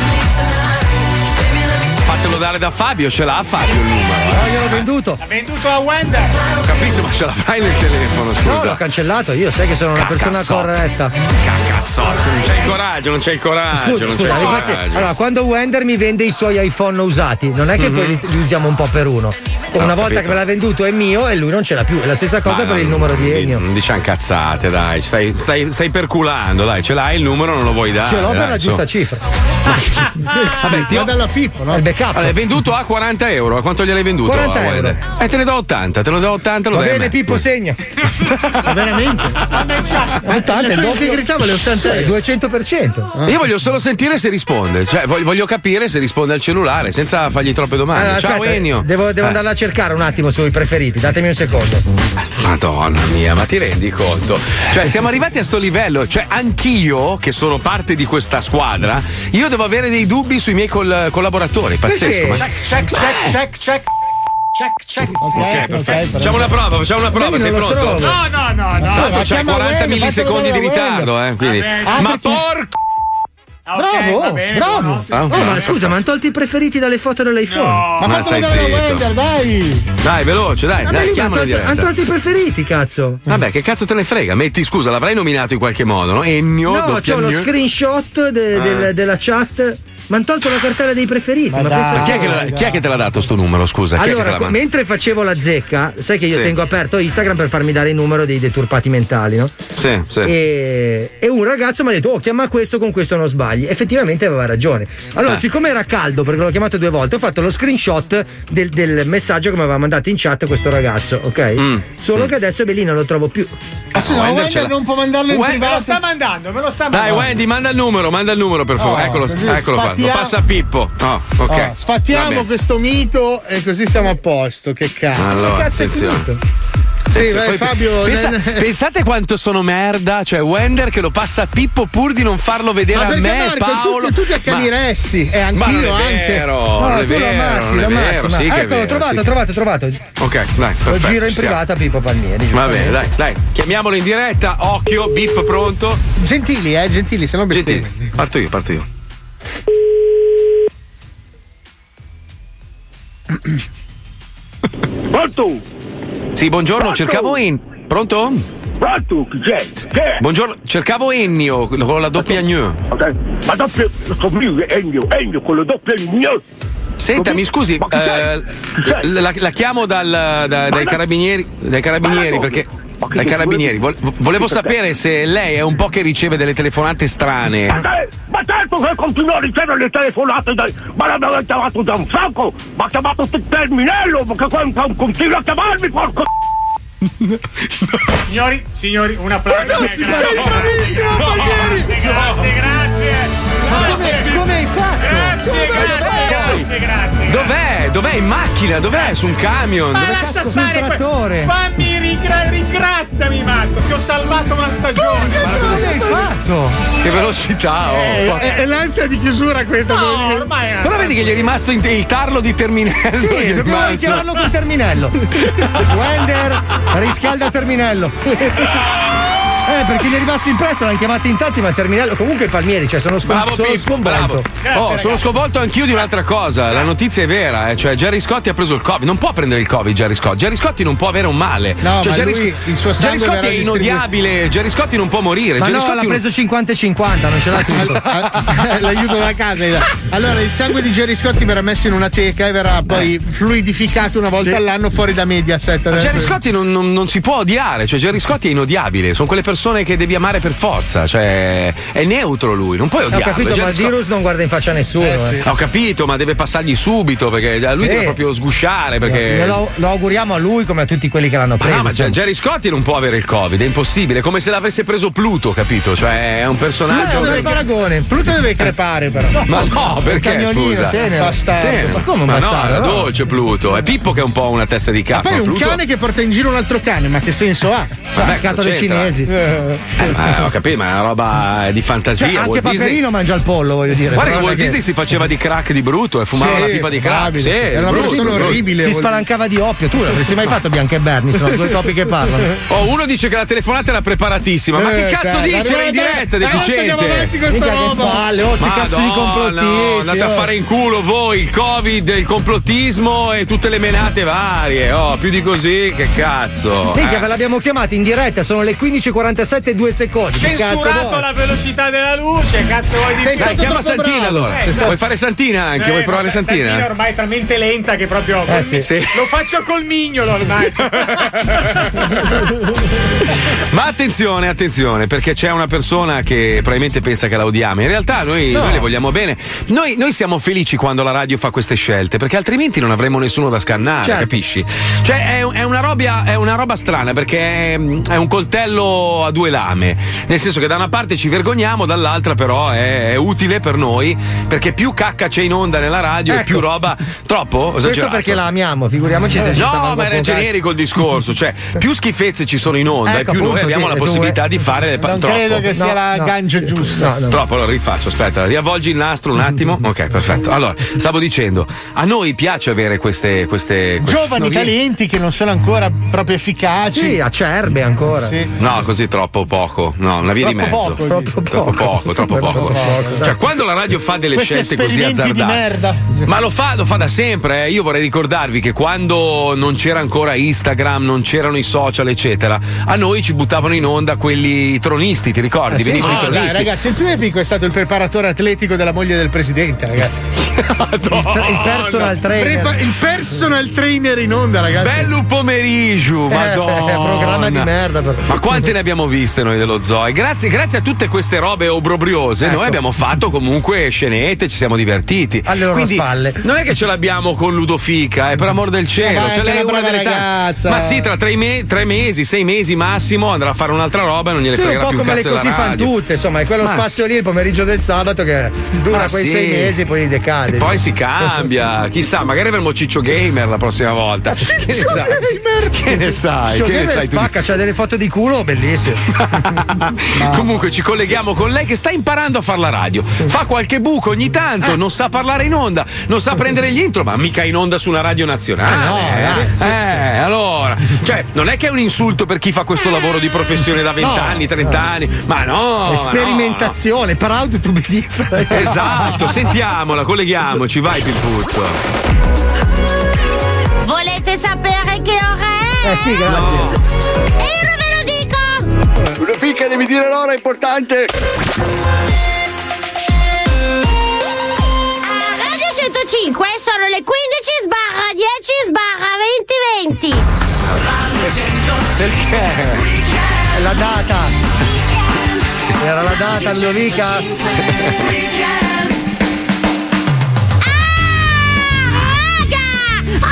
Fatelo dare da Fabio, ce l'ha Fabio il numero. No, io l'ho venduto. L'ha venduto a Wender. Ho capito, ma ce l'avrai nel telefono, scusa. No, l'ho cancellato io, sai che sono una persona corretta. Cacassotta, non c'è il coraggio, non c'è il coraggio. Scusa, non c'è il coraggio. Allora, quando Wender mi vende i suoi iPhone usati, non è che poi li usiamo un po' per uno. Una volta capito. Che me l'ha venduto è mio e lui non ce l'ha più. È la stessa cosa per il numero di Ennio. Non diciamo cazzate, dai. Stai perculando, dai. Ce l'hai il numero, non lo vuoi dare. Ce l'ho per la giusta cifra. Vabbè, ti ho dalla Pippo, no? capo. Allora, è venduto a 40 euro. A quanto gliel'hai venduto? 40 euro. Te ne do 80, te lo do 80. Lo va bene, Pippo, segna. Ma veramente? L'integrità vale 80 euro. 200%. Io voglio solo sentire se risponde. Cioè, voglio capire se risponde al cellulare senza fargli troppe domande. Allora, ciao, aspetta, Ennio. Devo andarla a cercare un attimo sui preferiti. Datemi un secondo. Madonna mia, ma ti rendi conto? Cioè, siamo arrivati a sto livello. Cioè, anch'io, che sono parte di questa squadra, io devo avere dei dubbi sui miei collaboratori. Pazzesco. Ma... Check. Ok, perfetto. Facciamo una prova. Sei pronto? Trovo. No. Tanto c'è 40 millisecondi di ritardo, quindi. Ma porco! Okay, bravo, bene, bravo. Ma scusa, ma hanno tolto i preferiti dalle foto dell'iPhone. No. Ma fatelo vedere da Wender, dai. Dai, veloce, dai, chiamalo diretto. Hanno tolto i preferiti, cazzo. Vabbè, che cazzo te ne frega? Metti, scusa, l'avrai nominato in qualche modo, no? Ennio. No, c'ho lo screenshot della chat. Mi hanno tolto la cartella dei preferiti. Ma chi è che te l'ha dato sto numero, scusa? Allora, mentre facevo la zecca, sai che io tengo aperto Instagram per farmi dare il numero dei deturpati mentali, no? Sì. E un ragazzo mi ha detto, chiama questo, con questo non sbagli. Effettivamente aveva ragione. Allora, siccome era caldo, perché l'ho chiamato 2 volte, ho fatto lo screenshot del messaggio che mi aveva mandato in chat questo ragazzo, ok? Solo che adesso Bellina non lo trovo più. No, Wender non può mandarlo in privato. Me lo sta mandando. Dai, Wendy, manda il numero per favore. Eccolo qua. Lo passa Pippo. Sfattiamo questo mito e così siamo a posto. Che cazzo. Allora, cazzo è finito. Sì, vai, Fabio. Pensate quanto sono merda, cioè Wender che lo passa a Pippo pur di non farlo vedere a me, Marco, Paolo. Tu ti accaniresti, e anch'io anche. No, tu lo ammazzi. Ecco, l'ho trovato. Ok, dai, perfetto. Lo giro in privata Pippo Palmieri. Va bene, dai. Chiamiamolo in diretta, occhio, bip pronto. Gentili, se no bestemmi. Parto io. Pronto? Sì, buongiorno, cercavo Pronto? Pronto, chi c'è? Buongiorno, cercavo Ennio, con la doppia gnu. Ok, ma doppia, Ennio, con la doppia gnu. Senta, mi scusi, la chiamo dai carabinieri perché... Dai carabinieri, volevo sapere se lei è un po' che riceve delle telefonate strane. Ma certo che continuo a ricevere le telefonate, ma l'abbiamo chiamato da un sacco, ma ha chiamato Terminello, perché qua continua a chiamarmi, porco. Signori, un applauso. Sei bravissimo, Palmieri! Grazie. Come hai fatto? Grazie. Dov'è? In macchina? Dov'è? Su un camion? Ma lascia stare trattore. Fammi ringraziami, Marco, che ho salvato una stagione. Ma cosa hai fatto? Che velocità! È l'ansia di chiusura questa. No, ormai però vedi che gli è rimasto il tarlo di Terminello. Sì, dobbiamo richiamarlo con Terminello. Wender, riscalda Terminello. Perché gli è rimasto impresso, l'hanno chiamato in tanti, ma il Terminello comunque Palmieri, cioè sono sconvolto. Sono sconvolto anch'io di un'altra cosa. La notizia è vera, cioè Gerry Scotti ha preso il Covid, non può prendere il Covid Gerry Scotti. Gerry Scotti non può avere un male. No, cioè, il suo Gerry Scotti è inodiabile, Gerry Scotti non può morire. Ma no, l'ha preso 50-50, non ce l'ha tutto. L'aiuto da casa. Allora, il sangue di Gerry Scotti verrà messo in una teca e verrà poi fluidificato una volta all'anno fuori da Mediaset. Ma Gerry Scotti non si può odiare, cioè Gerry Scotti è inodiabile, sono quelle persone che devi amare per forza, cioè è neutro lui, non puoi odiarlo. Ho capito, ma il virus non guarda in faccia a nessuno. Ho capito, ma deve passargli subito, perché a lui deve proprio sgusciare, perché lo auguriamo a lui come a tutti quelli che l'hanno preso. Ma Gerry Scotti non può avere il Covid, è impossibile, è come se l'avesse preso Pluto, capito? Cioè è un personaggio. Pluto deve paragone, Pluto deve crepare però. Ma no, perché cagnolino, tenero. Bastardo. Ma come bastardo? No, dolce Pluto, è Pippo che è un po' una testa di cazzo. Ma poi un cane che porta in giro un altro cane, ma che senso ha? Sono scatole cinesi. Ma ho capito, ma è una roba di fantasia. Cioè, anche Paperino mangia il pollo, voglio dire. Guarda che Walt Disney si faceva di crack di brutto e fumava la pipa di crack. Sì, era una persona orribile. Si spalancava di oppio. Tu l'avresti mai fatto, Bianca e Berni? Sono due topi che parlano. Uno dice che la telefonata era preparatissima. Ma che cazzo dice? Era in diretta, deficiente. Andiamo avanti con questa roba. Madonna, cazzo di complottisti. Andate a fare in culo voi il Covid, il complottismo e tutte le menate varie. Più di così, che cazzo. Minchia, ve l'abbiamo chiamata in diretta, sono le 15:40. 47,2 secondi. Censurato la velocità della luce, cazzo vuoi dire? Dai, chiama Santina bravo. Allora. Vuoi fare Santina anche? Vuoi provare Santina? Santina ormai è talmente lenta che proprio. Sì. Lo faccio col mignolo ormai. Ma attenzione, perché c'è una persona che probabilmente pensa che la odiamo. In realtà noi le vogliamo bene. Noi siamo felici quando la radio fa queste scelte, perché altrimenti non avremmo nessuno da scannare, certo. Capisci? Cioè, è una roba strana, perché è un coltello a due lame. Nel senso che da una parte ci vergogniamo, dall'altra però è utile per noi, perché più cacca c'è in onda nella radio, ecco. E più roba troppo esagerato. Questo perché la amiamo, figuriamoci se ci stavamo. No, ma era generico il discorso, cioè più schifezze ci sono in onda, ecco, e più noi abbiamo la possibilità di fare troppo. Non credo che sia la gancia giusta. No. Troppo, allora rifaccio, aspetta, riavvolgi il nastro un attimo. Ok, perfetto. Allora, stavo dicendo, a noi piace avere queste giovani talenti che non sono ancora proprio efficaci. Sì, acerbe ancora. Sì. No, così troppo poco. No, una via troppo di mezzo. Troppo poco. Cioè, quando la radio fa delle scelte così azzardate. Di merda. Ma lo fa da sempre, Io vorrei ricordarvi che quando non c'era ancora Instagram, non c'erano i social, eccetera, a noi ci buttavano in onda quelli tronisti, ti ricordi? Sì. Venivano i tronisti. Dai, ragazzi, il più epico è stato il preparatore atletico della moglie del presidente, ragazzi. Il personal trainer. Il personal trainer in onda, ragazzi. Bello pomeriggio, madonna. Programma di merda. Però. Ma quante ne abbiamo viste noi dello zoo? E grazie a tutte queste robe obrobriose, ecco. Noi abbiamo fatto comunque scenette, ci siamo divertiti. Allora, quindi, spalle. Non è che ce l'abbiamo con Ludofica, per amor del cielo. Vai, lei è una delle tante. Ma sì, tra 3 mesi, 6 mesi massimo andrà a fare un'altra roba e non gliene fregherà più un cazzo della radio. Ma le così fanno tutte, insomma, è quello spazio lì il pomeriggio del sabato che dura quei 6 mesi, poi decade. E poi si cambia, chissà, magari avremo Ciccio Gamer la prossima volta. Che ne sai? Ciccio Gamer spacca, c'ha delle foto di culo bellissime. Comunque ci colleghiamo con lei che sta imparando a fare la radio. Fa qualche buco ogni tanto, non sa parlare in onda, non sa prendere gli intro, ma mica in onda su una radio nazionale. No, sì. Allora, cioè, non è che è un insulto per chi fa questo lavoro di professione da 20 anni, 30 anni, ma no. Sperimentazione, proud to be different. Esatto, sentiamola, colleghiamo. Ci vai, Pimpuzzo. Volete sapere che ora è? Sì, grazie. No. E io non ve lo dico! Una picca devi dire l'ora, è importante! A Radio 105 sono le 15/10/2020. Perché? È la data! Era la data, Ludovica!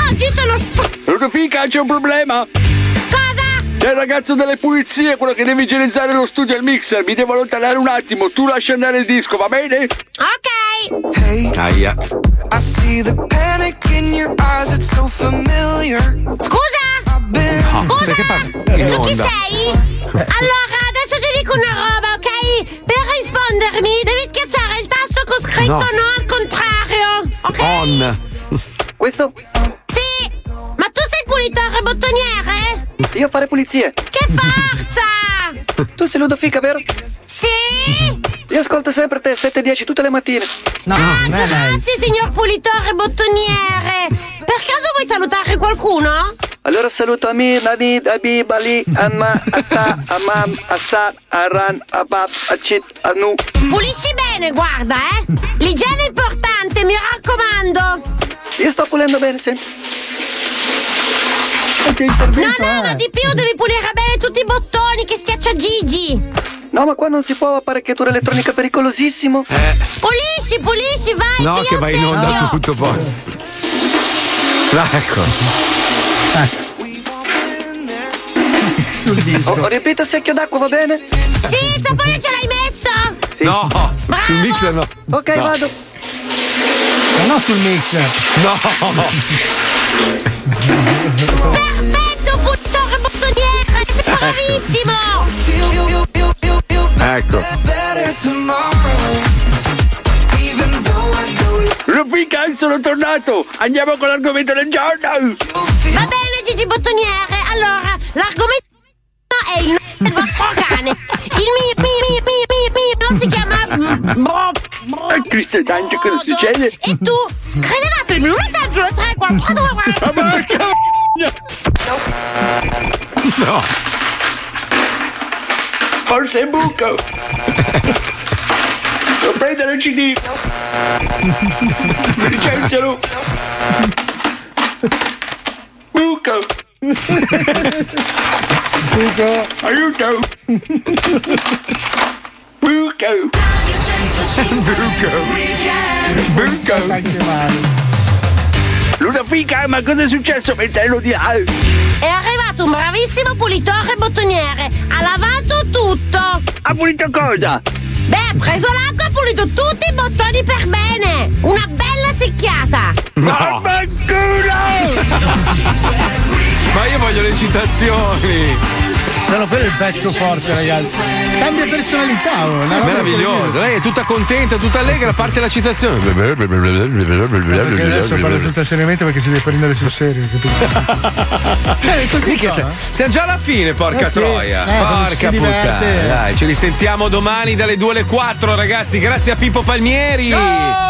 Oggi sono Ludovica, c'è un problema. Cosa? C'è il ragazzo delle pulizie, quello che deve igienizzare lo studio e il mixer. Mi devo allontanare un attimo, tu lasci andare il disco, va bene? Ok. Hey, aia. I see the panic in your eyes, it's so familiar. Scusa? Tu chi sei? Allora, adesso ti dico una roba, ok? Per rispondermi devi schiacciare il tasto con scritto no al contrario, ok? On. Questo? Sì, ma tu sei pulitore e bottoniere? Io fare pulizie. Che forza! Tu sei Ludofica, vero? Sì. Io ascolto sempre te, 7:10 tutte le mattine. Grazie signor pulitore e bottoniere. Per caso vuoi salutare qualcuno? Allora saluto Amir, Nadid, Abib, Ali, Amma, Atta, Amam, Assad, Aran, Abab, Acit, Anu. Pulisci bene, guarda, L'igiene è importante, mi raccomando. Io sto pulendo bene, sì. No, ma di più devi pulire bene tutti i bottoni che schiaccia Gigi. No, ma qua non si può, apparecchiatura elettronica pericolosissimo. Pulisci, vai. No, che vai in onda tutto poi. Ecco. Sul disco. Ho riempito il secchio d'acqua, va bene? Sì, il sapone ce l'hai messo? Sì. No, bravo. Sul mixer no. Ok, no. Vado. No, sul mixer. No. Perfetto, puttore bottoniere, sei bravissimo. Ecco. Rubica, sono tornato. Andiamo con l'argomento del giorno. Va bene, Gigi bottoniere. Allora, l'argomento è il vostro cane. Il mio non si chiama Cristo tanto che non succede. E tu scrivetevi un messaggio 3, 4, 2, 1. Forse è buco. Devo prendere il CD. Licenzialo. Buco. Buco. Aiuto. Buco. Buco. Buco. Ludovica, ma cosa è successo mentre di là? È arrivato un bravissimo pulitore e bottoniere. Ha lavato tutto. Ha pulito cosa? Beh, ha preso l'acqua e ha pulito tutti i bottoni per bene. Una bella secchiata. No. Ma io voglio le citazioni. Sono per il pezzo forte, ragazzi. Cambia personalità. Una meravigliosa. Lei è tutta contenta, tutta allegra, a parte la citazione. Perché adesso parlo tutta seriamente perché si deve prendere sul serio. Così che siamo già alla fine, porca troia. Porca puttana. Dai, ci risentiamo domani dalle 2 alle 4, ragazzi. Grazie a Pippo Palmieri. Ciao!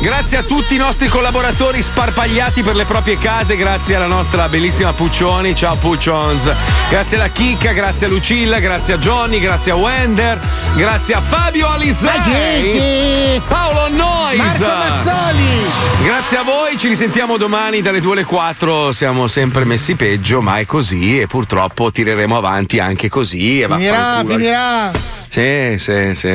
Grazie a tutti i nostri collaboratori sparpagliati per le proprie case, grazie alla nostra bellissima Puccioni, ciao Puccions, grazie alla Chicca, grazie a Lucilla, grazie a Johnny, grazie a Wender, grazie a Fabio Alisai, Paolo Noise, Marco Mazzoli. Grazie a voi, ci risentiamo domani dalle 2 alle 4, siamo sempre messi peggio, ma è così e purtroppo tireremo avanti anche così e finirà. Sì,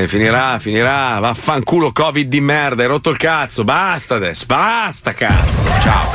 finirà, vaffanculo Covid di merda, hai rotto il cazzo, basta adesso, basta cazzo, ciao.